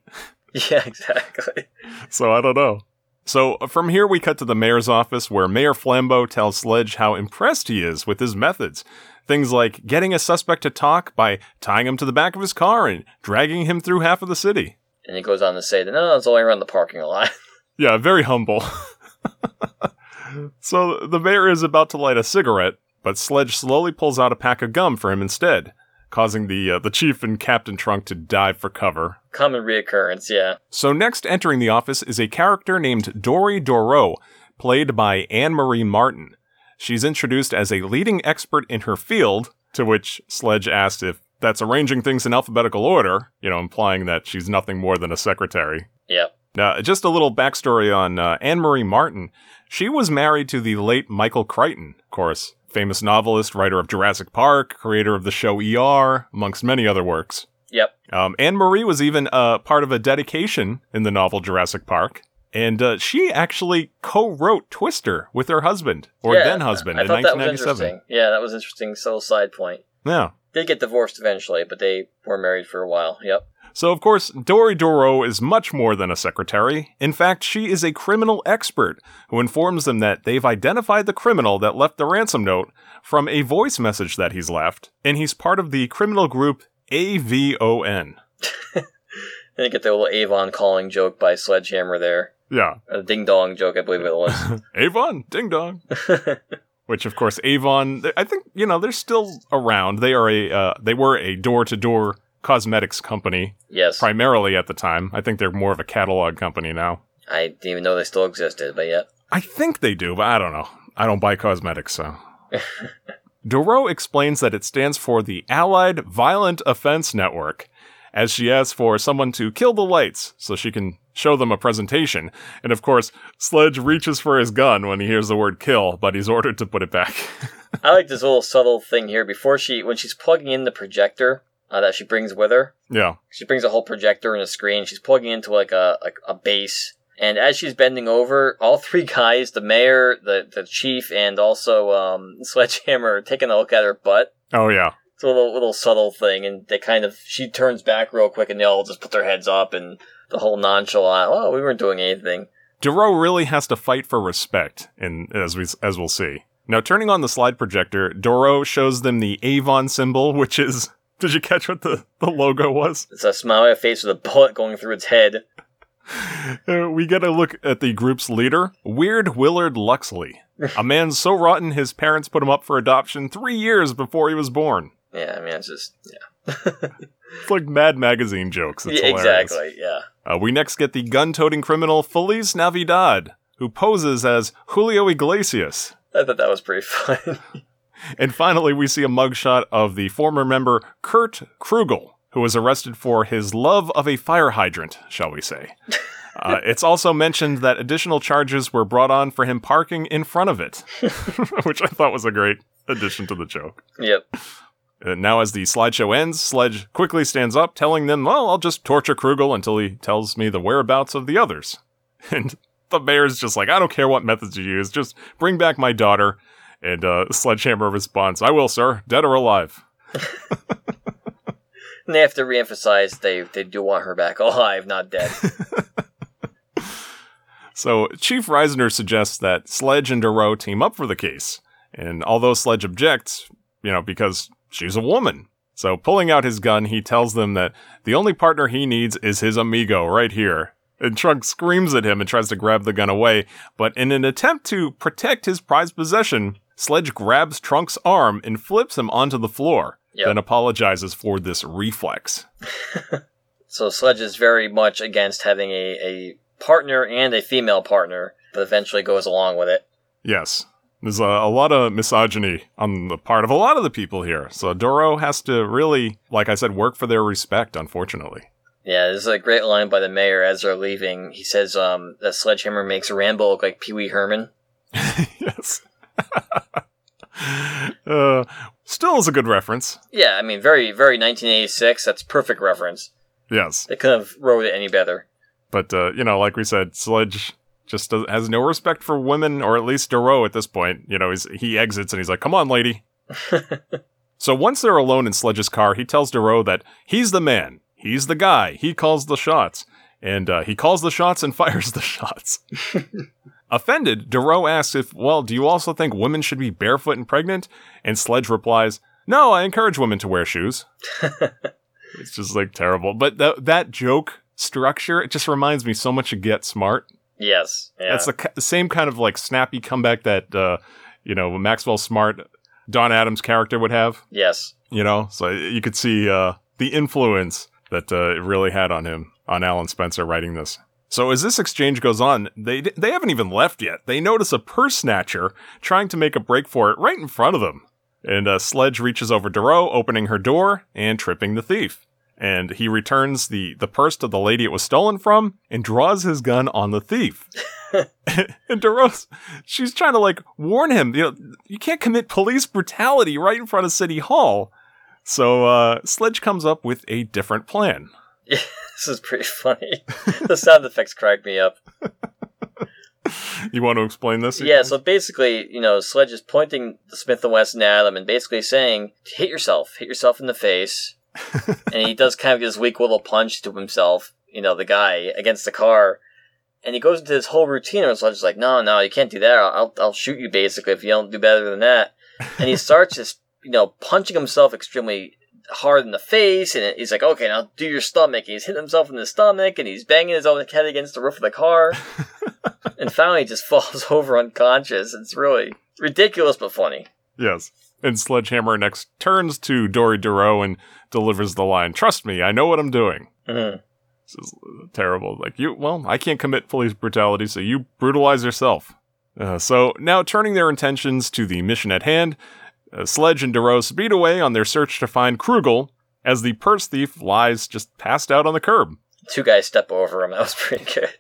Yeah, exactly. So I don't know. So from here we cut to the mayor's office, where Mayor Flambeau tells Sledge how impressed he is with his methods. Things like getting a suspect to talk by tying him to the back of his car and dragging him through half of the city. And he goes on to say that, no, it's only around the parking lot. Yeah, very humble. So the mayor is about to light a cigarette, but Sledge slowly pulls out a pack of gum for him instead, causing the chief and Captain Trunk to dive for cover. Common reoccurrence, yeah. So next entering the office is a character named Dory Doreau, played by Anne-Marie Martin. She's introduced as a leading expert in her field, to which Sledge asked if that's arranging things in alphabetical order, you know, implying that she's nothing more than a secretary. Yep. Now, just a little backstory on Anne-Marie Martin. She was married to the late Michael Crichton, of course, famous novelist, writer of Jurassic Park, creator of the show ER, amongst many other works. Yep. Anne-Marie was even part of a dedication in the novel Jurassic Park, and she actually co-wrote Twister with her husband, or then-husband, in 1997. Yeah, that was an interesting little side point. Yeah. They get divorced eventually, but they were married for a while, yep. So, of course, Dory Doreau is much more than a secretary. In fact, she is a criminal expert who informs them that they've identified the criminal that left the ransom note from a voice message that he's left, and he's part of the criminal group Avon. I get the little Avon calling joke by Sledgehammer there. Yeah. A ding-dong joke, I believe it was. Avon, ding-dong. Which, of course, Avon, I think, you know, they're still around. They are they were a door-to-door cosmetics company, yes, primarily at the time. I think they're more of a catalog company now. I didn't even know they still existed, but yeah. I think they do, but I don't know. I don't buy cosmetics, so. Doreau explains that it stands for the Allied Violent Offense Network, as she asks for someone to kill the lights so she can show them a presentation. And of course, Sledge reaches for his gun when he hears the word kill, but he's ordered to put it back. I like this little subtle thing here. When she's plugging in the projector, that she brings with her. Yeah. She brings a whole projector and a screen. She's plugging into like a base. And as she's bending over, all three guys, the mayor, the chief, and also Sledgehammer, are taking a look at her butt. Oh, yeah. It's a little subtle thing. And they she turns back real quick and they all just put their heads up and the whole nonchalant, oh, we weren't doing anything. Doreau really has to fight for respect, and as we'll see. Now, turning on the slide projector, Doreau shows them the Avon symbol, which is... Did you catch what the logo was? It's a smiley face with a bullet going through its head. We get a look at the group's leader, Weird Willard Luxley, a man so rotten his parents put him up for adoption 3 years before he was born. Yeah, I mean, it's just, yeah. It's like Mad Magazine jokes. It's hilarious. Exactly, yeah. We next get the gun-toting criminal, Feliz Navidad, who poses as Julio Iglesias. I thought that was pretty funny. And finally, we see a mugshot of the former member, Kurt Krugel, who was arrested for his love of a fire hydrant, shall we say. It's also mentioned that additional charges were brought on for him parking in front of it, which I thought was a great addition to the joke. Yep. Now as the slideshow ends, Sledge quickly stands up, telling them, well, I'll just torture Krugel until he tells me the whereabouts of the others. And the mayor's just like, I don't care what methods you use, just bring back my daughter. And Sledgehammer responds, I will, sir, dead or alive. And they have to reemphasize they do want her back alive, not dead. So Chief Reisner suggests that Sledge and Doreau team up for the case. And although Sledge objects, because she's a woman. So pulling out his gun, he tells them that the only partner he needs is his amigo right here. And Trunk screams at him and tries to grab the gun away. But in an attempt to protect his prized possession, Sledge grabs Trunk's arm and flips him onto the floor. Yep. Then apologizes for this reflex. So Sledge is very much against having a partner and a female partner, but eventually goes along with it. Yes. There's a lot of misogyny on the part of a lot of the people here. So Doreau has to really, like I said, work for their respect, unfortunately. Yeah, this is a great line by the mayor as they're leaving. He says that Sledgehammer makes Rambo look like Pee Wee Herman. Yes. Still is a good reference. Yeah, I mean, very, very 1986. That's perfect reference. Yes. They couldn't have wrote it any better. But, like we said, Sledge just has no respect for women, or at least Doreau at this point. He exits and he's like, come on, lady. So once they're alone in Sledge's car, he tells Doreau that he's the man. He's the guy. He calls the shots. And he calls the shots and fires the shots. Offended, Doreau asks do you also think women should be barefoot and pregnant? And Sledge replies, no, I encourage women to wear shoes. It's just like terrible. But that joke structure, it just reminds me so much of Get Smart. Yes. Yeah. That's the same kind of like snappy comeback that, Maxwell Smart, Don Adams' character would have. Yes. So you could see the influence that it really had on him, on Alan Spencer writing this. So as this exchange goes on, they haven't even left yet. They notice a purse snatcher trying to make a break for it right in front of them. And Sledge reaches over Doreau, opening her door and tripping the thief. And he returns the purse to the lady it was stolen from and draws his gun on the thief. And Doreau, she's trying to warn him, you can't commit police brutality right in front of City Hall. So Sledge comes up with a different plan. Yeah, this is pretty funny. The sound effects cracked me up. You want to explain this? Yeah, so basically, Sledge is pointing the Smith & Wesson at him and basically saying, hit yourself in the face. And he does kind of this weak little punch to himself, the guy, against the car. And he goes into this whole routine where Sledge's like, no, you can't do that. I'll shoot you, basically, if you don't do better than that. And he starts just, punching himself extremely hard in the face, and he's like, okay, now do your stomach. And he's hitting himself in the stomach, and he's banging his own head against the roof of the car. And finally he just falls over unconscious. It's really ridiculous, but funny. Yes. And Sledgehammer next turns to Dory Doreau and delivers the line, trust me, I know what I'm doing. Mm-hmm. This is terrible. I can't commit police brutality, so you brutalize yourself. So now turning their intentions to the mission at hand, Sledge and Doreau speed away on their search to find Krugel as the purse thief lies just passed out on the curb. Two guys step over him. That was pretty good.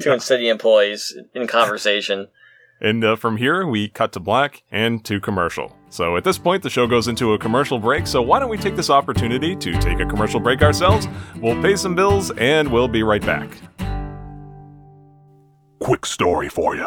Two city employees in conversation. And from here, we cut to black and to commercial. So at this point, the show goes into a commercial break. So why don't we take this opportunity to take a commercial break ourselves? We'll pay some bills and we'll be right back. Quick story for you.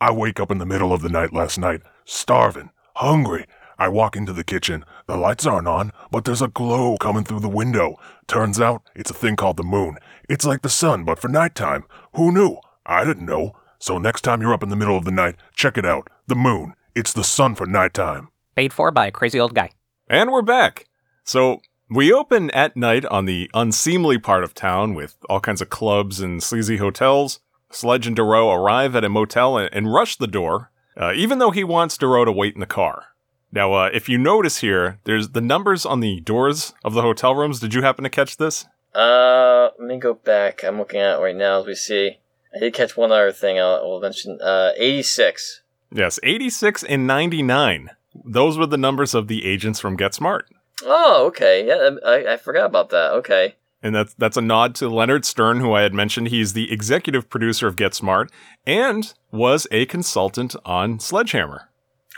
I wake up in the middle of the night last night, starving, hungry. I walk into the kitchen. The lights aren't on, but there's a glow coming through the window. Turns out it's a thing called the moon. It's like the sun, but for nighttime. Who knew? I didn't know. So next time you're up in the middle of the night, check it out. The moon. It's the sun for nighttime. Paid for by a crazy old guy. And we're back. So we open at night on the unseemly part of town with all kinds of clubs and sleazy hotels. Sledge and Doreau arrive at a motel and rush the door, even though he wants Doreau to wait in the car. Now, if you notice here, there's the numbers on the doors of the hotel rooms. Did you happen to catch this? Let me go back. I'm looking at it right now as we see. I did catch one other thing I'll mention. 86. Yes, 86 and 99. Those were the numbers of the agents from Get Smart. Oh, okay. Yeah, I forgot about that. Okay. And that's a nod to Leonard Stern, who I had mentioned. He's the executive producer of Get Smart and was a consultant on Sledgehammer.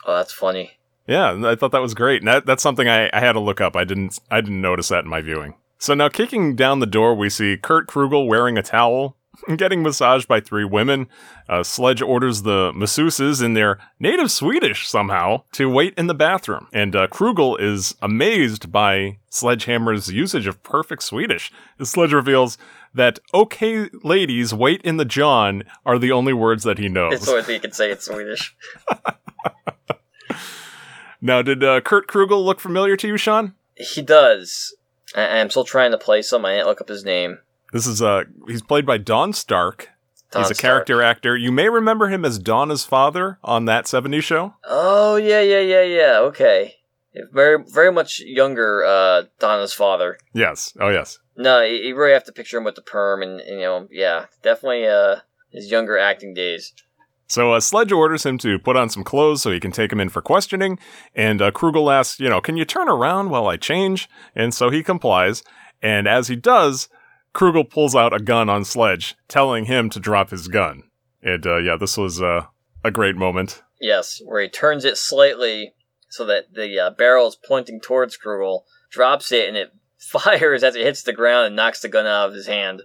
Oh, that's funny. Yeah, I thought that was great. And that's something I had to look up. I didn't notice that in my viewing. So now kicking down the door, we see Kurt Krugel wearing a towel, getting massaged by three women. Sledge orders the masseuses in their native Swedish somehow to wait in the bathroom. And Krugel is amazed by Sledgehammer's usage of perfect Swedish. Sledge reveals that okay ladies wait in the John are the only words that he knows. It's the only thing he can say in Swedish. Now, did Kurt Krugel look familiar to you, Sean? He does. I'm still trying to place him. I didn't look up his name. This is he's played by Don Stark. He's a character actor. You may remember him as Donna's father on That 70s Show. Oh, yeah. Okay. Very, very much younger Donna's father. Yes. Oh, yes. No, you really have to picture him with the perm and you know, yeah. Definitely his younger acting days. So Sledge orders him to put on some clothes so he can take him in for questioning, and Krugel asks, can you turn around while I change? And so he complies, and as he does, Krugel pulls out a gun on Sledge, telling him to drop his gun. And this was a great moment. Yes, where he turns it slightly so that the barrel is pointing towards Krugel, drops it, and it fires as it hits the ground and knocks the gun out of his hand.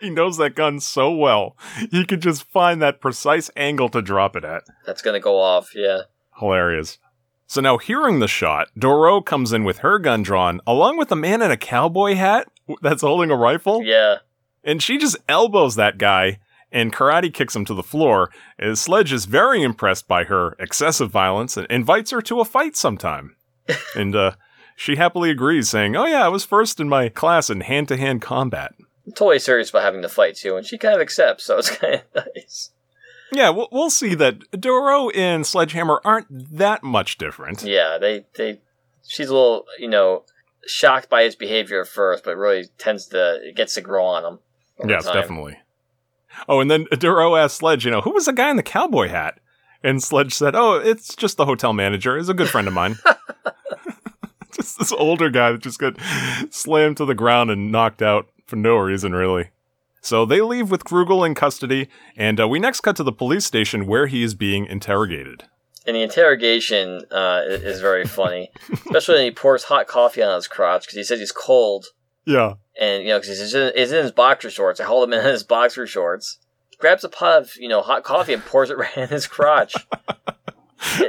He knows that gun so well. He could just find that precise angle to drop it at. That's going to go off, yeah. Hilarious. So now hearing the shot, Doreau comes in with her gun drawn, along with a man in a cowboy hat that's holding a rifle. Yeah. And she just elbows that guy and karate kicks him to the floor. As Sledge is very impressed by her excessive violence and invites her to a fight sometime. And she happily agrees, saying, oh yeah, I was first in my class in hand-to-hand combat. I'm totally serious about having to fight too, and she kind of accepts, so it's kind of nice. Yeah, we'll see that Doreau and Sledgehammer aren't that much different. Yeah, she's a little, shocked by his behavior at first, but really gets to grow on him. Yes, definitely. Oh, and then Doreau asked Sledge, who was the guy in the cowboy hat? And Sledge said, oh, it's just the hotel manager. He's a good friend of mine. Just this older guy that just got slammed to the ground and knocked out. For no reason, really. So they leave with Krugel in custody, and we next cut to the police station where he is being interrogated. And the interrogation is very funny, especially when he pours hot coffee on his crotch because he says he's cold. Yeah. And, because he's in his boxer shorts. I hold him in his boxer shorts. He grabs a pot of, hot coffee and pours it right in his crotch.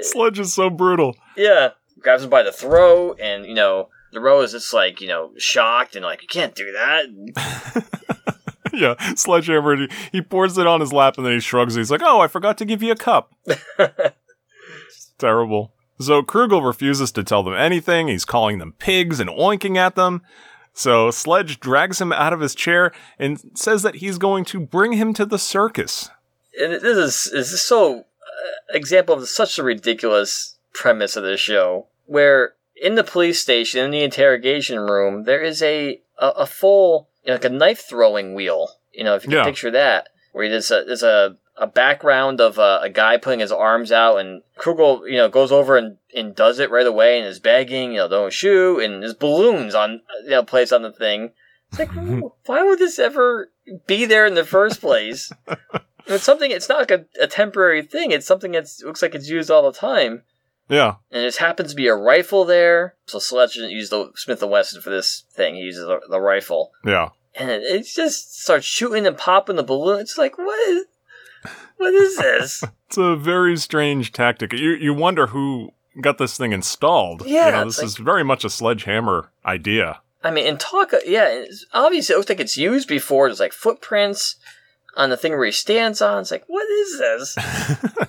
Sledge is so brutal. Yeah. Grabs him by the throat and, Doreau is just like, shocked and like, you can't do that. Yeah, Sledgehammer, he pours it on his lap and then he shrugs. He's like, oh, I forgot to give you a cup. Terrible. So Krugel refuses to tell them anything. He's calling them pigs and oinking at them. So Sledge drags him out of his chair and says that he's going to bring him to the circus. And this is so example of such a ridiculous premise of this show where... In the police station, in the interrogation room, there is a full, like a knife-throwing wheel, if you can picture that, where there's a background of a guy putting his arms out, and Krugel, goes over and does it right away, and is begging, don't shoot, and there's balloons on, placed on the thing. It's like, why would this ever be there in the first place? It's something, it's not like a temporary thing, it's something that looks like it's used all the time. Yeah. And it happens to be a rifle there. So Sledge didn't use the Smith & Wesson for this thing. He uses the rifle. Yeah. And it just starts shooting and popping the balloon. It's like, what is this? It's a very strange tactic. You wonder who got this thing installed. Yeah. This is very much a Sledgehammer idea. I mean, and obviously it looks like it's used before. There's like footprints on the thing where he stands on. It's like, what is this?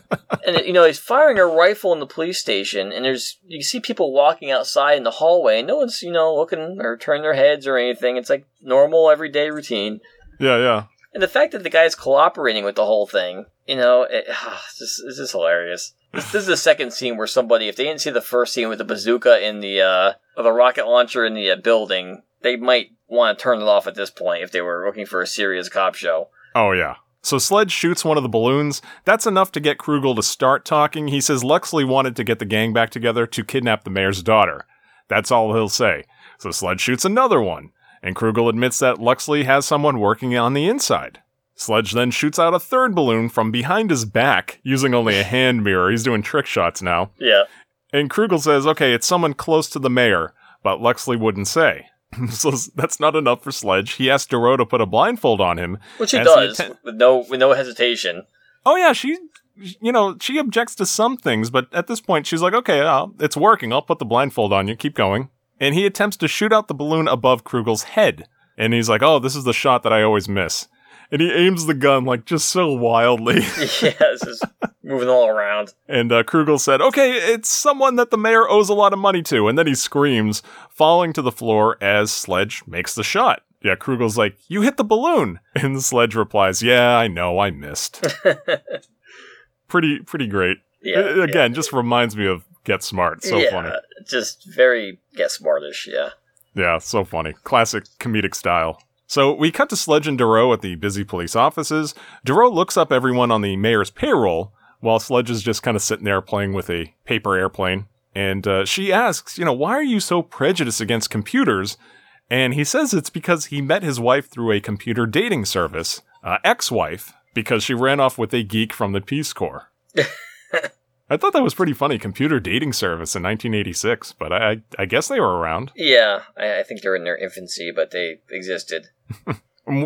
And, he's firing a rifle in the police station, and you see people walking outside in the hallway, and no one's, looking or turning their heads or anything. It's like normal, everyday routine. Yeah. And the fact that the guy's cooperating with the whole thing, it's just hilarious. This is the second scene where somebody, if they didn't see the first scene with the bazooka in the, or the rocket launcher in the building, they might want to turn it off at this point if they were looking for a serious cop show. Oh, yeah. So Sledge shoots one of the balloons. That's enough to get Krugel to start talking. He says Luxley wanted to get the gang back together to kidnap the mayor's daughter. That's all he'll say. So Sledge shoots another one. And Krugel admits that Luxley has someone working on the inside. Sledge then shoots out a third balloon from behind his back, using only a hand mirror. He's doing trick shots now. Yeah. And Krugel says, okay, it's someone close to the mayor, but Luxley wouldn't say. So that's not enough for Sledge. He asks Doreau to put a blindfold on him. Which he does, with no hesitation. Oh yeah, she objects to some things, but at this point she's like, okay, it's working, I'll put the blindfold on you, keep going. And he attempts to shoot out the balloon above Krugel's head. And he's like, oh, this is the shot that I always miss. And he aims the gun, like, just so wildly. Yeah, it's just moving all around. And Krugel said, okay, it's someone that the mayor owes a lot of money to. And then he screams, falling to the floor as Sledge makes the shot. Yeah, Krugel's like, you hit the balloon. And Sledge replies, yeah, I know, I missed. Pretty great. Yeah, just reminds me of Get Smart. So funny. Just very Get Smart-ish, yeah. Yeah, so funny. Classic comedic style. So we cut to Sledge and Doreau at the busy police offices. Doreau looks up everyone on the mayor's payroll, while Sledge is just kind of sitting there playing with a paper airplane. And she asks, why are you so prejudiced against computers? And he says it's because he met his wife through a computer dating service, ex-wife, because she ran off with a geek from the Peace Corps. I thought that was pretty funny, computer dating service in 1986, but I guess they were around. Yeah, I think they're in their infancy, but they existed.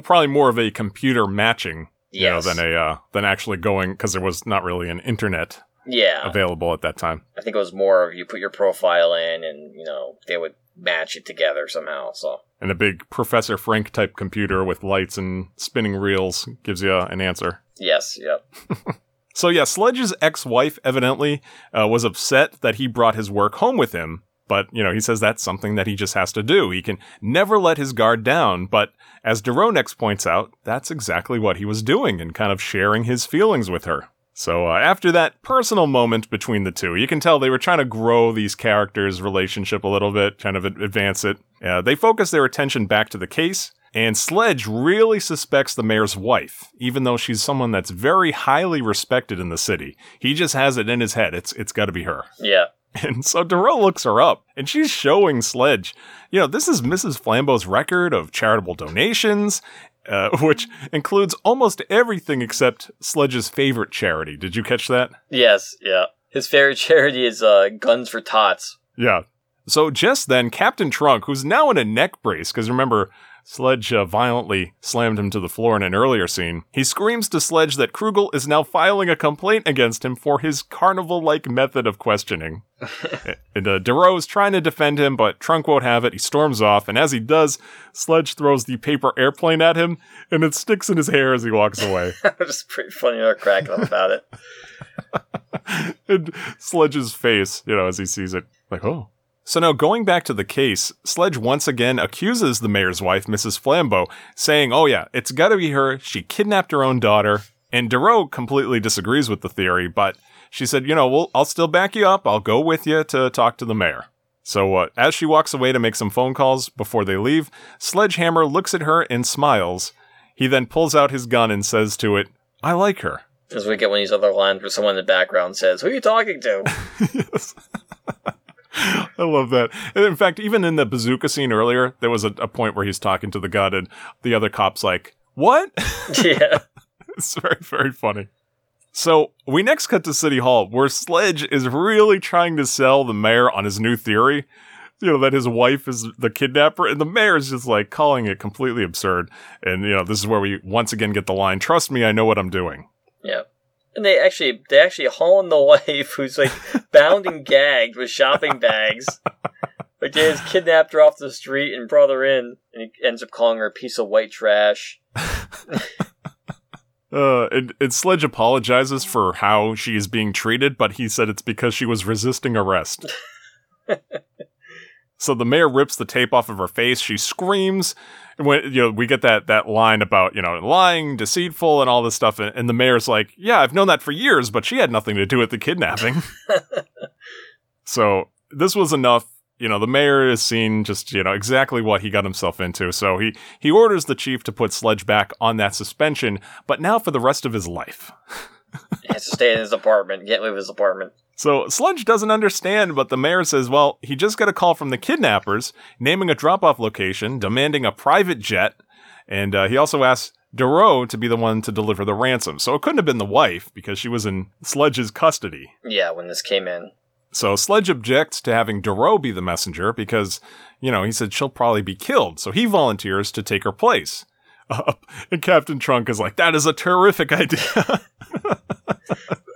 Probably more of a computer matching, than actually going, because there was not really an internet available at that time. I think it was more of you put your profile in, and they would match it together somehow. So, and a big Professor Frank type computer with lights and spinning reels gives you an answer. Yes. Yep. So yeah, Sledge's ex-wife evidently was upset that he brought his work home with him, but, he says that's something that he just has to do. He can never let his guard down, but as Doreau next points out, that's exactly what he was doing and kind of sharing his feelings with her. So after that personal moment between the two, you can tell they were trying to grow these characters' relationship a little bit, kind of advance it. They focus their attention back to the case. And Sledge really suspects the mayor's wife, even though she's someone that's very highly respected in the city. He just has it in his head. It's got to be her. Yeah. And so Doreau looks her up, and she's showing Sledge, this is Mrs. Flambeau's record of charitable donations, which includes almost everything except Sledge's favorite charity. Did you catch that? Yes, yeah. His favorite charity is Guns for Tots. Yeah. So just then, Captain Trunk, who's now in a neck brace, because remember, Sledge violently slammed him to the floor in an earlier scene. He screams to Sledge that Krugel is now filing a complaint against him for his carnival-like method of questioning. And Doreau's trying to defend him, but Trunk won't have it. He storms off, and as he does, Sledge throws the paper airplane at him, and it sticks in his hair as he walks away. That was pretty funny. I cracked up about it. And Sledge's face, as he sees it, like, oh. So now going back to the case, Sledge once again accuses the mayor's wife, Mrs. Flambeau, saying, oh yeah, it's gotta be her, she kidnapped her own daughter, and Doreau completely disagrees with the theory, but she said, I'll still back you up, I'll go with you to talk to the mayor. So as she walks away to make some phone calls before they leave, Sledgehammer looks at her and smiles. He then pulls out his gun and says to it, I like her. As we get one of these other lines where someone in the background says, who are you talking to? Yes. I love that. And in fact, even in the bazooka scene earlier, there was a point where he's talking to the gun and the other cop's like, what? Yeah. It's very, very funny. So we next cut to City Hall, where Sledge is really trying to sell the mayor on his new theory, that his wife is the kidnapper. And the mayor is just like calling it completely absurd. And, this is where we once again get the line, trust me, I know what I'm doing. Yeah. And they actually haul in the wife, who's like bound and gagged with shopping bags. Like they just kidnapped her off the street and brought her in, and he ends up calling her a piece of white trash. And Sledge apologizes for how she is being treated, but he said it's because she was resisting arrest. So the mayor rips the tape off of her face. She screams. When, we get that line about, lying, deceitful, and all this stuff. And the mayor's like, yeah, I've known that for years, but she had nothing to do with the kidnapping. So this was enough. The mayor is seen just, exactly what he got himself into. So he orders the chief to put Sledge back on that suspension, but now for the rest of his life. He has to stay in his apartment, can't leave his apartment. So Sledge doesn't understand, but the mayor says, well, he just got a call from the kidnappers, naming a drop-off location, demanding a private jet, and he also asks, Doreau to be the one to deliver the ransom. So it couldn't have been the wife, because she was in Sledge's custody. Yeah, when this came in. So Sledge objects to having Doreau be the messenger because, you know, he said she'll probably be killed. So he volunteers to take her place. And Captain Trunk is like, that is a terrific idea.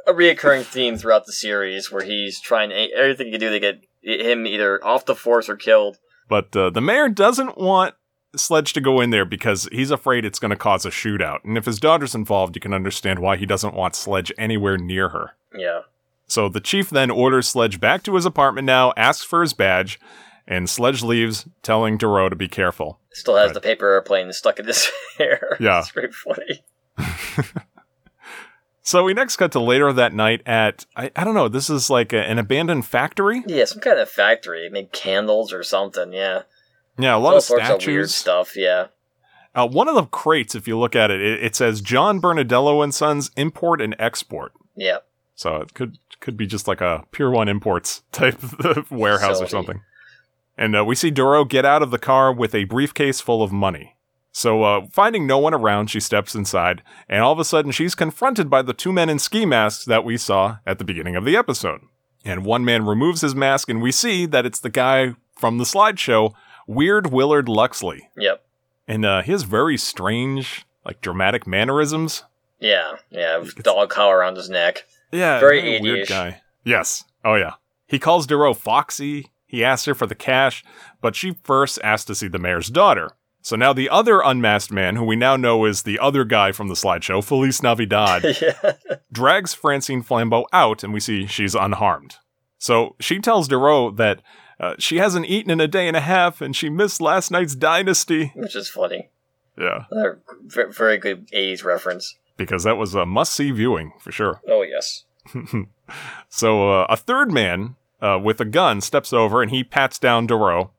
A reoccurring theme throughout the series where he's trying everything he can do to get him either off the force or killed. But the mayor doesn't want Sledge to go in there because he's afraid it's going to cause a shootout. And if his daughter's involved, you can understand why he doesn't want Sledge anywhere near her. Yeah. So the chief then orders Sledge back to his apartment now, asks for his badge, and Sledge leaves, telling Doreau to be careful. Still has the paper airplane stuck in his hair. Yeah. It's pretty funny. So we next cut to later that night at, I don't know, this is like an abandoned factory? Yeah, some kind of factory. Made candles or something, yeah. Yeah, a lot of statues. All sorts of weird stuff, yeah. One of the crates, if you look at it, it says John Bernadello and Sons Import and Export. Yeah. So it could be just like a Pier 1 Imports type of warehouse or something. And we see Doreau get out of the car with a briefcase full of money. So finding no one around, she steps inside, and all of a sudden she's confronted by the two men in ski masks that we saw at the beginning of the episode. And one man removes his mask, and we see that it's the guy from the slideshow, Weird Willard Luxley. Yep. And he has very strange, like, dramatic mannerisms. Yeah, with dog collar around his neck. Yeah, very weird guy. Yes. Oh, yeah. He calls Doreau Foxy. He asks her for the cash, but she first asks to see the mayor's daughter. So now the other unmasked man, who we now know is the other guy from the slideshow, Feliz Navidad, drags Francine Flambeau out, and we see she's unharmed. So she tells Doreau that she hasn't eaten in a day and a half, and she missed last night's dynasty. Which is funny. Yeah. Another very good 80s reference. Because that was a must-see viewing, for sure. Oh, yes. So a third man with a gun steps over, and he pats down Doreau.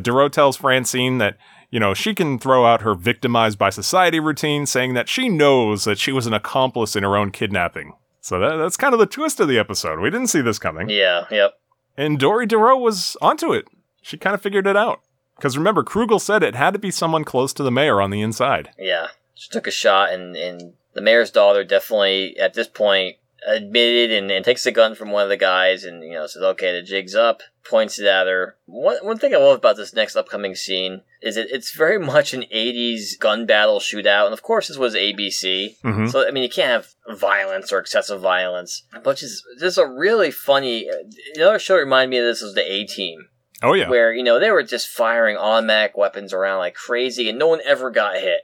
Doreau tells Francine that, you know, she can throw out her victimized by society routine, saying that she knows that she was an accomplice in her own kidnapping. So that's kind of the twist of the episode. We didn't see this coming. Yeah, yep. And Dory Doreau was onto it. She kind of figured it out. Because remember, Krugel said it had to be someone close to the mayor on the inside. Yeah, she took a shot, and the mayor's daughter definitely, at this point, admitted and takes the gun from one of the guys and, you know, says, okay, the jig's up, points it at her. One thing I love about this next upcoming scene is it's very much an 80s gun battle shootout. And of course this was ABC. Mm-hmm. So, I mean, you can't have violence or excessive violence, but this is a really funny, another show that reminded me of this was the A-Team. Oh yeah. Where, you know, they were just firing automatic weapons around like crazy and no one ever got hit.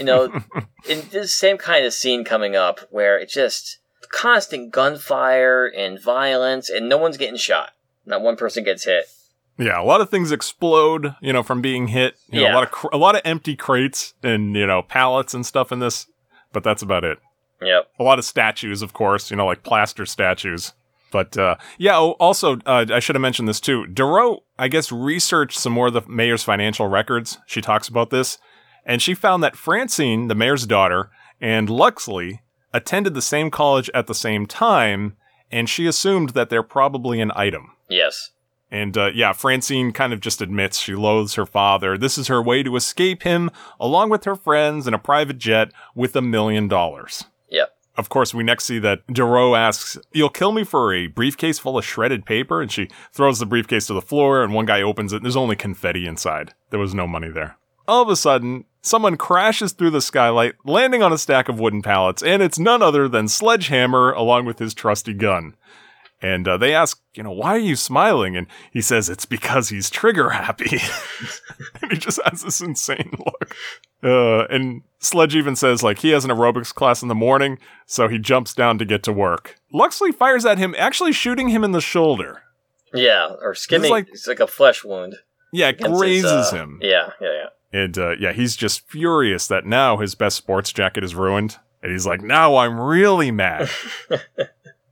You know, in this same kind of scene coming up where it's just constant gunfire and violence and no one's getting shot. Not one person gets hit. Yeah, a lot of things explode, you know, from being hit. You know, a lot of empty crates and, you know, pallets and stuff in this, but that's about it. Yep. A lot of statues, of course, you know, like plaster statues. But, I should have mentioned this too. Doreau, I guess, researched some more of the mayor's financial records. She talks about this. And she found that Francine, the mayor's daughter, and Luxley attended the same college at the same time, and she assumed that they're probably an item. Yes. And, Francine kind of just admits she loathes her father. This is her way to escape him, along with her friends in a private jet with $1 million. Yep. Of course, we next see that Doreau asks, you'll kill me for a briefcase full of shredded paper? And she throws the briefcase to the floor, and one guy opens it, and there's only confetti inside. There was no money there. All of a sudden, someone crashes through the skylight, landing on a stack of wooden pallets, and it's none other than Sledgehammer, along with his trusty gun. And they ask, you know, why are you smiling? And he says, it's because he's trigger happy. And he just has this insane look. And Sledge even says, like, he has an aerobics class in the morning, so he jumps down to get to work. Luxley fires at him, actually shooting him in the shoulder. Yeah, or skimming. It's like a flesh wound. Yeah, it grazes him. Yeah. And, he's just furious that now his best sports jacket is ruined. And he's like, now I'm really mad.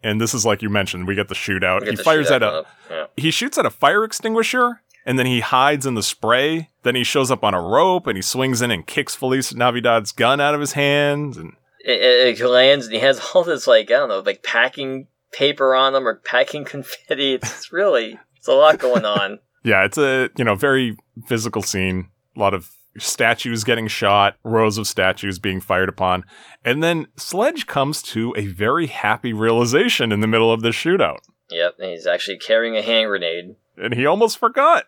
And this is like you mentioned, we get the shootout. He shoots at a fire extinguisher, and then he hides in the spray. Then he shows up on a rope, and he swings in and kicks Feliz Navidad's gun out of his hand. And it lands, and he has all this, like, I don't know, like packing paper on him or packing confetti. It's a lot going on. Yeah, it's a, you know, very physical scene. A lot of statues getting shot, rows of statues being fired upon. And then Sledge comes to a very happy realization in the middle of this shootout. Yep, and he's actually carrying a hand grenade. And he almost forgot.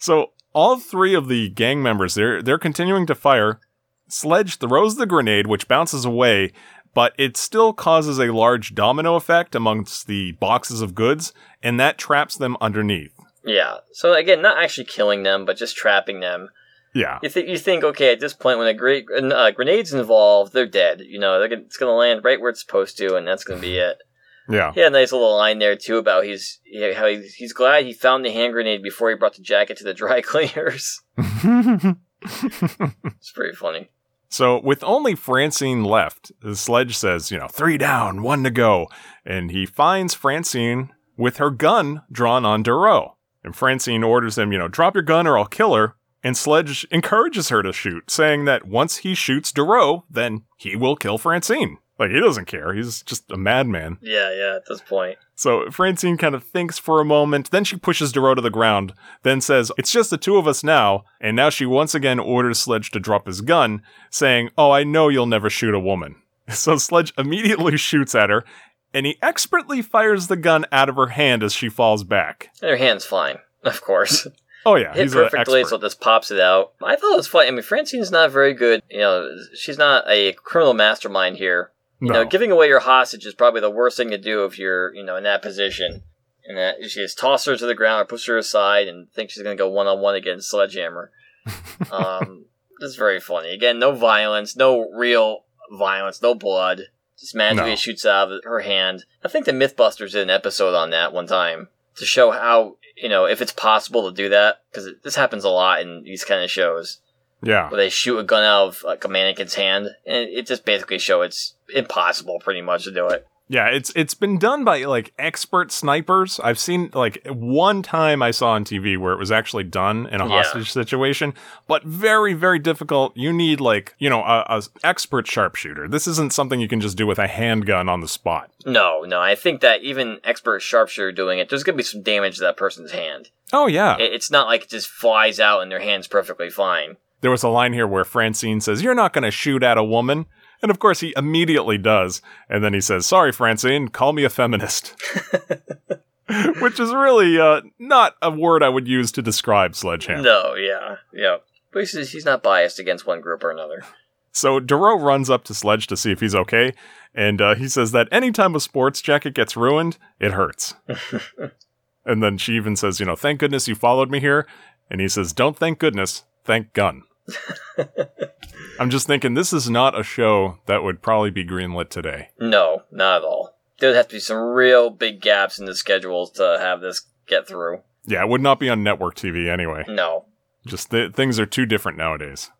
So all three of the gang members, they're continuing to fire. Sledge throws the grenade, which bounces away, but it still causes a large domino effect amongst the boxes of goods, and that traps them underneath. Yeah. So again, not actually killing them, but just trapping them. Yeah. You think, okay, at this point, when a grenade's involved, they're dead. You know, it's going to land right where it's supposed to, and that's going to be it. Yeah. He had a nice little line there too about how he's glad he found the hand grenade before he brought the jacket to the dry cleaners. It's pretty funny. So with only Francine left, Sledge says, three down, one to go. And he finds Francine with her gun drawn on Doreau. And Francine orders him, drop your gun or I'll kill her. And Sledge encourages her to shoot, saying that once he shoots Doreau, then he will kill Francine. Like, he doesn't care. He's just a madman. Yeah, at this point. So Francine kind of thinks for a moment. Then she pushes Doreau to the ground, then says, it's just the two of us now. And now she once again orders Sledge to drop his gun, saying, oh, I know you'll never shoot a woman. So Sledge immediately shoots at her, and he expertly fires the gun out of her hand as she falls back. And her hand's flying, of course. Oh, yeah. Hit he's perfectly, so this pops it out. I thought it was funny. I mean, Francine's not very good. She's not a criminal mastermind here. No. Giving away your hostage is probably the worst thing to do if you're, in that position. And that she just tosses her to the ground or pushes her aside and thinks she's going to go one-on-one against Sledgehammer. This is very funny. Again, no violence, no real violence, no blood. Just magically shoots out of her hand. I think the Mythbusters did an episode on that one time to show how, if it's possible to do that. Because this happens a lot in these kind of shows. Yeah. Where they shoot a gun out of like a mannequin's hand, and it just basically shows it's impossible pretty much to do it. Yeah, it's been done by like expert snipers. I've seen like one time I saw on TV where it was actually done in a hostage situation, but very, very difficult. You need like, a expert sharpshooter. This isn't something you can just do with a handgun on the spot. No. I think that even expert sharpshooter doing it, there's going to be some damage to that person's hand. Oh, yeah. It's not like it just flies out and their hand's perfectly fine. There was a line here where Francine says, you're not going to shoot at a woman. And of course, he immediately does. And then he says, sorry, Francine, call me a feminist. Which is really not a word I would use to describe Sledgehammer. No, yeah. But he's not biased against one group or another. So Doreau runs up to Sledge to see if he's okay. And he says that any time a sports jacket gets ruined, it hurts. And then she even says, thank goodness you followed me here. And he says, don't thank goodness, thank gun. I'm just thinking this is not a show that would probably be greenlit today. No, not at all. There would have to be some real big gaps in the schedules to have this get through. Yeah, it would not be on network TV anyway. No. Just things are too different nowadays.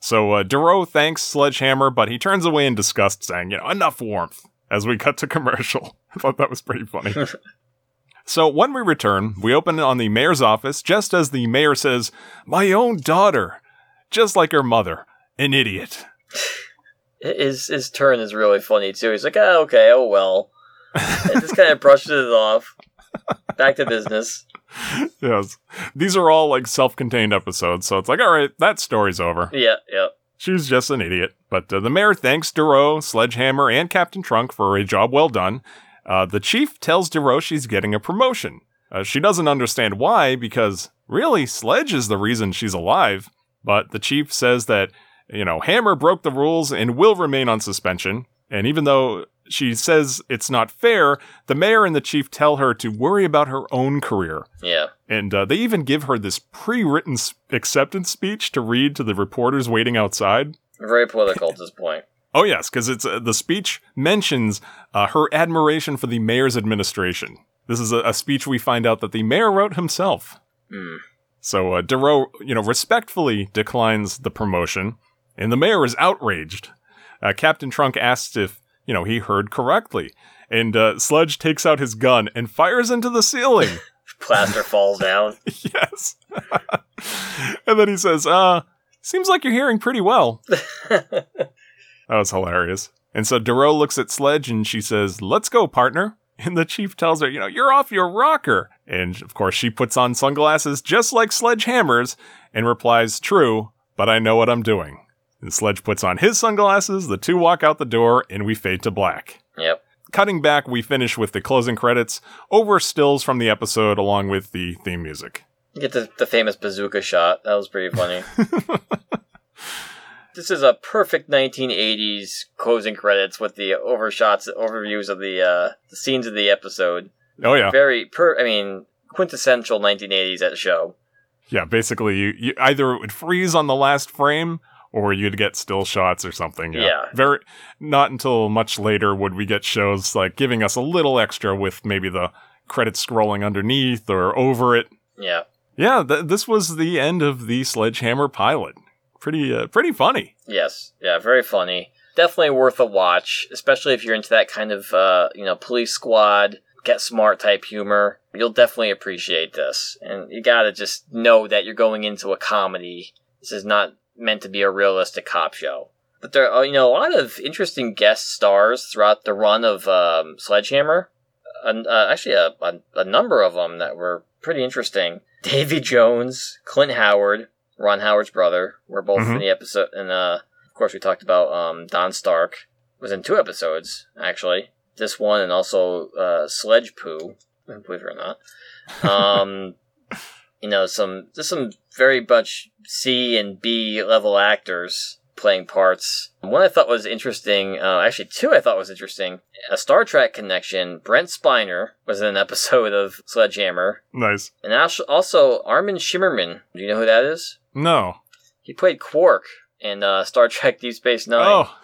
So Doreau thanks Sledgehammer, but he turns away in disgust saying, enough warmth, as we cut to commercial. I thought that was pretty funny. So when we return, we open on the mayor's office just as the mayor says, my own daughter. Just like her mother, an idiot. His turn is really funny, too. He's like, oh, well. And just kind of brushes it off. Back to business. Yes. These are all, like, self-contained episodes, so it's like, all right, that story's over. Yeah. She's just an idiot. But the mayor thanks Doreau, Sledgehammer, and Captain Trunk for a job well done. The chief tells Doreau she's getting a promotion. She doesn't understand why, because, really, Sledge is the reason she's alive. But the chief says that, Hammer broke the rules and will remain on suspension. And even though she says it's not fair, the mayor and the chief tell her to worry about her own career. Yeah. And they even give her this pre-written acceptance speech to read to the reporters waiting outside. Very political at this point. Oh, yes, because it's the speech mentions her admiration for the mayor's administration. This is a speech we find out that the mayor wrote himself. So Doreau, respectfully declines the promotion, and the mayor is outraged. Captain Trunk asks if, he heard correctly, and Sledge takes out his gun and fires into the ceiling. Plaster falls down. Yes. And then he says, seems like you're hearing pretty well. That was hilarious. And so Doreau looks at Sledge and she says, let's go, partner. And the chief tells her, you're off your rocker. And of course, she puts on sunglasses just like Sledgehammer's and replies, "True, but I know what I'm doing." And Sledge puts on his sunglasses, the two walk out the door, and we fade to black. Yep. Cutting back, we finish with the closing credits over stills from the episode along with the theme music. You get the famous bazooka shot. That was pretty funny. This is a perfect 1980s closing credits with the overshots, overviews of the scenes of the episode. Oh, yeah. I mean, quintessential 1980s at show. Yeah, basically, you either it would freeze on the last frame or you'd get still shots or something. Yeah. Very. Not until much later would we get shows like giving us a little extra with maybe the credits scrolling underneath or over it. Yeah. Yeah, this was the end of the Sledgehammer pilot. Pretty funny. Yes. Yeah, very funny. Definitely worth a watch, especially if you're into that kind of, Police Squad, Get Smart type humor. You'll definitely appreciate this. And you gotta just know that you're going into a comedy. This is not meant to be a realistic cop show. But there are, a lot of interesting guest stars throughout the run of Sledgehammer. Actually, a number of them that were pretty interesting. Davy Jones, Clint Howard, Ron Howard's brother, were both in the episode. And, of course, we talked about Don Stark. It was in 2 episodes, actually. This one and also Sledge Poo, believe it or not. Some very much C and B level actors playing parts. One I thought was interesting, actually 2 I thought was interesting, a Star Trek connection. Brent Spiner was in an episode of Sledgehammer. Nice. And also Armin Shimmerman. Do you know who that is? No. He played Quark in Star Trek Deep Space Nine. Oh.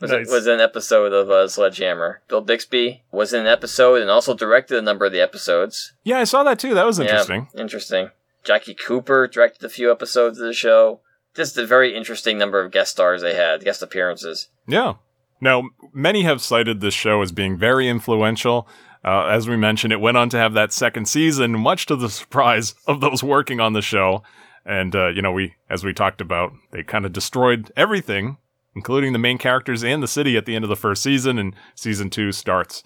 was an episode of Sledgehammer. Bill Bixby was in an episode and also directed a number of the episodes. Yeah, I saw that too. That was interesting. Yeah, interesting. Jackie Cooper directed a few episodes of the show. Just a very interesting number of guest stars they had, guest appearances. Yeah. Now, many have cited this show as being very influential. As we mentioned, it went on to have that second season, much to the surprise of those working on the show. And, as we talked about, they kind of destroyed everything, including the main characters and the city at the end of the first season. And season 2 starts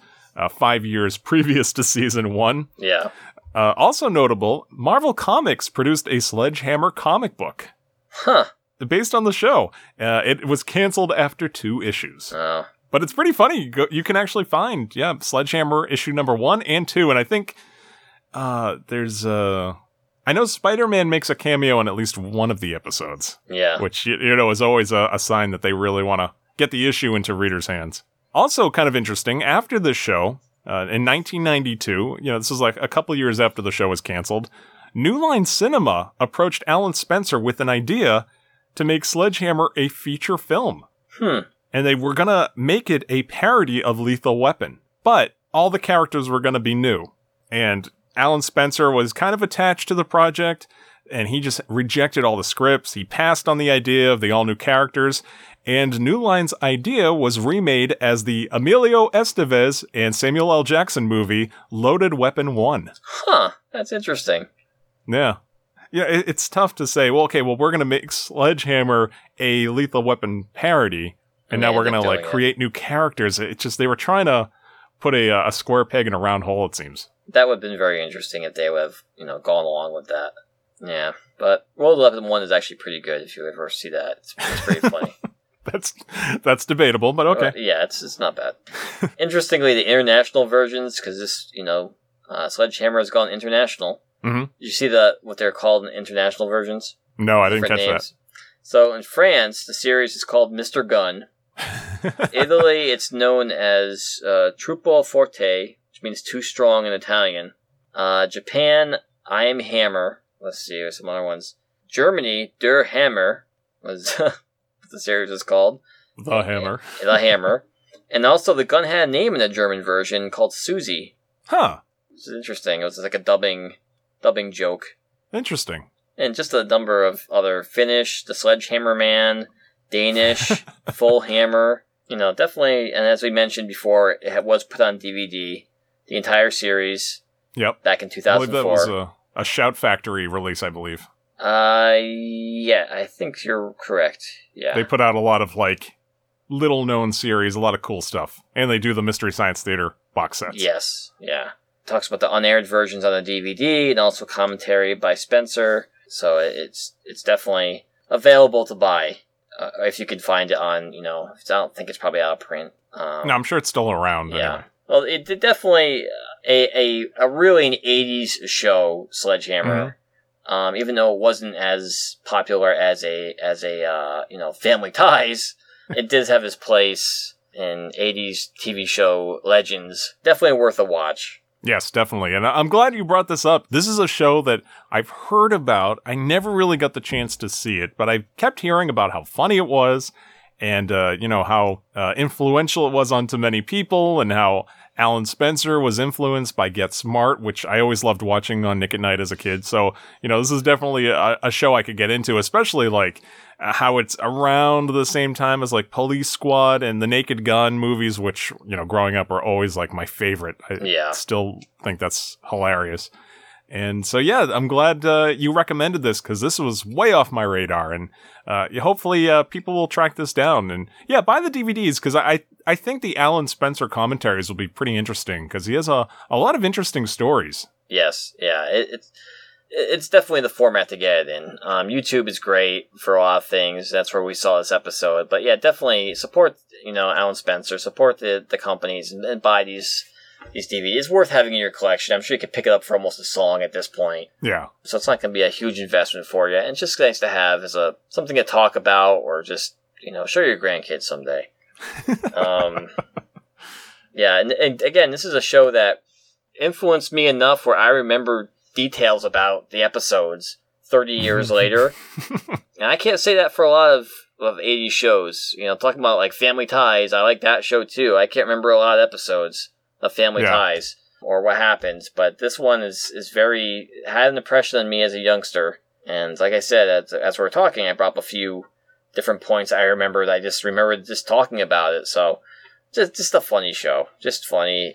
5 years previous to season 1. Yeah. Also notable, Marvel Comics produced a Sledgehammer comic book. Huh. Based on the show. It was canceled after 2 issues. Oh. But it's pretty funny. You can actually find, Sledgehammer issue number 1 and 2. And I think there's... I know Spider-Man makes a cameo in at least one of the episodes. Yeah. Which, is always a sign that they really want to get the issue into readers' hands. Also kind of interesting, after this show, in 1992, this is like a couple years after the show was canceled, New Line Cinema approached Alan Spencer with an idea to make Sledgehammer a feature film. And they were going to make it a parody of Lethal Weapon, but all the characters were going to be new. And Alan Spencer was kind of attached to the project, and he just rejected all the scripts. He passed on the idea of the all-new characters, and New Line's idea was remade as the Emilio Estevez and Samuel L. Jackson movie, Loaded Weapon 1. Huh, that's interesting. Yeah. Yeah, it's tough to say, we're going to make Sledgehammer a Lethal Weapon parody, and now we're going to, create new characters. It's just, they were trying to put a square peg in a round hole, it seems. That would have been very interesting if they would have, gone along with that. Yeah, but World 11 1 is actually pretty good if you ever see that. It's pretty funny. That's debatable, but okay. Yeah, it's not bad. Interestingly, the international versions, because this, Sledgehammer has gone international. Mm-hmm. Did you see what they're called in international versions? No, I didn't catch that. So in France, the series is called Mr. Gun. Italy, it's known as Troppo Forte, which means too strong in Italian. Japan, I am Hammer. Let's see, there's some other ones. Germany, Der Hammer was what the series is called. The Hammer. The Hammer. And also the gun had a name in the German version called Susie. Huh. Which is interesting. It was like a dubbing joke. Interesting. And just a number of other Finnish, the Sledgehammer Man, Danish, Full Hammer. Definitely, and as we mentioned before, it was put on DVD, the entire series. Yep. Back in 2004. I believe that was a Shout Factory release, I believe. Yeah, I think you're correct. Yeah. They put out a lot of, little-known series, a lot of cool stuff. And they do the Mystery Science Theater box sets. Yes, yeah. talks about the unaired versions on the DVD and also commentary by Spencer. So it's definitely available to buy if you could find it on, you know, I don't think it's probably out of print. No, I'm sure it's still around. Yeah. Anyway. Well, it definitely a really an 80s show, Sledgehammer. Mm-hmm. Even though it wasn't as popular as a you know, Family Ties, it did have its place in 80s TV show legends. Definitely worth a watch. Yes, definitely. And I'm glad you brought this up. This is a show that I've heard about. I never really got the chance to see it, but I kept hearing about how funny it was and, you know, how influential it was onto many people and how Alan Spencer was influenced by Get Smart, which I always loved watching on Nick at Night as a kid. So, you know, this is definitely a show I could get into, especially like how it's around the same time as like Police Squad and The Naked Gun movies, which, you know, growing up are always like my favorite. I still think that's hilarious. And so, yeah, I'm glad you recommended this because this was way off my radar. And hopefully people will track this down. And, yeah, buy the DVDs because I think the Alan Spencer commentaries will be pretty interesting because he has a lot of interesting stories. Yes, yeah, it's definitely the format to get it in. YouTube is great for a lot of things. That's where we saw this episode. But, yeah, definitely support, you know, Alan Spencer, support the companies and buy these DVDs. It's worth having in your collection. I'm sure you could pick it up for almost a song at this point. Yeah. So it's not going to be a huge investment for you. And it's just nice to have as something to talk about or just, you know, show your grandkids someday. Yeah. And again, this is a show that influenced me enough where I remember details about the episodes 30 years later. And I can't say that for a lot of 80s shows. You know, talking about like Family Ties, I like that show too. I can't remember a lot of episodes of Family Ties or what happens, but this one is very had an impression on me as a youngster. And like I said, as we were talking, I brought up a few different points I remembered. I just remembered just talking about it. So just a funny show, just funny,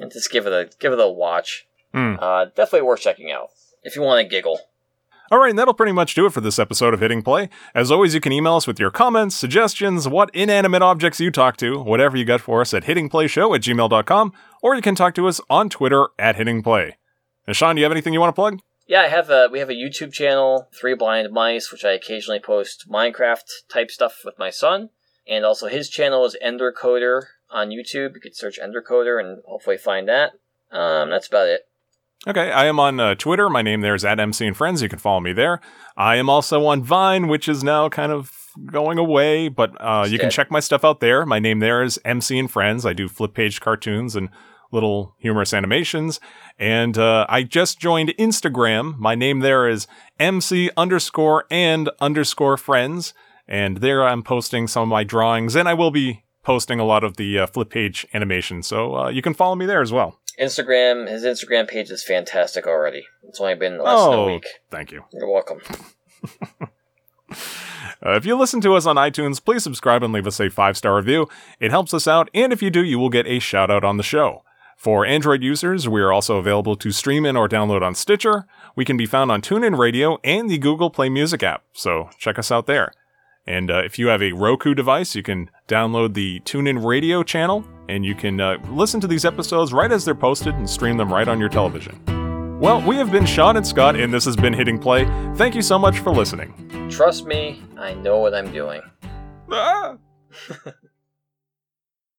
and just give it a watch. Definitely worth checking out if you want to giggle. All right, and that'll pretty much do it for this episode of Hitting Play. As always, you can email us with your comments, suggestions, what inanimate objects you talk to, whatever you got for us at hittingplayshow@gmail.com, or you can talk to us on Twitter @hittingplay. And Sean, do you have anything you want to plug? Yeah, we have a YouTube channel, Three Blind Mice, which I occasionally post Minecraft-type stuff with my son. And also his channel is Endercoder on YouTube. You could search Endercoder and hopefully find that. That's about it. Okay, I am on Twitter. My name there is @MCandFriends. You can follow me there. I am also on Vine, which is now kind of going away, but you can check my stuff out there. My name there is MCandFriends. I do flip-page cartoons and little humorous animations. And I just joined Instagram. My name there is MC_and_friends. And there I'm posting some of my drawings, and I will be posting a lot of the flip-page animations. So you can follow me there as well. His Instagram page is fantastic already. It's only been less than a week. Thank you. You're welcome. If you listen to us on iTunes, please subscribe and leave us a 5-star review. It helps us out, and if you do, you will get a shout out on the show. For Android users, we are also available to stream in or download on Stitcher. We can be found on TuneIn Radio and the Google Play Music app, so check us out there. And if you have a Roku device, you can download the TuneIn Radio channel, and you can listen to these episodes right as they're posted and stream them right on your television. Well, we have been Sean and Scott, and this has been Hitting Play. Thank you so much for listening. Trust me, I know what I'm doing. Ah!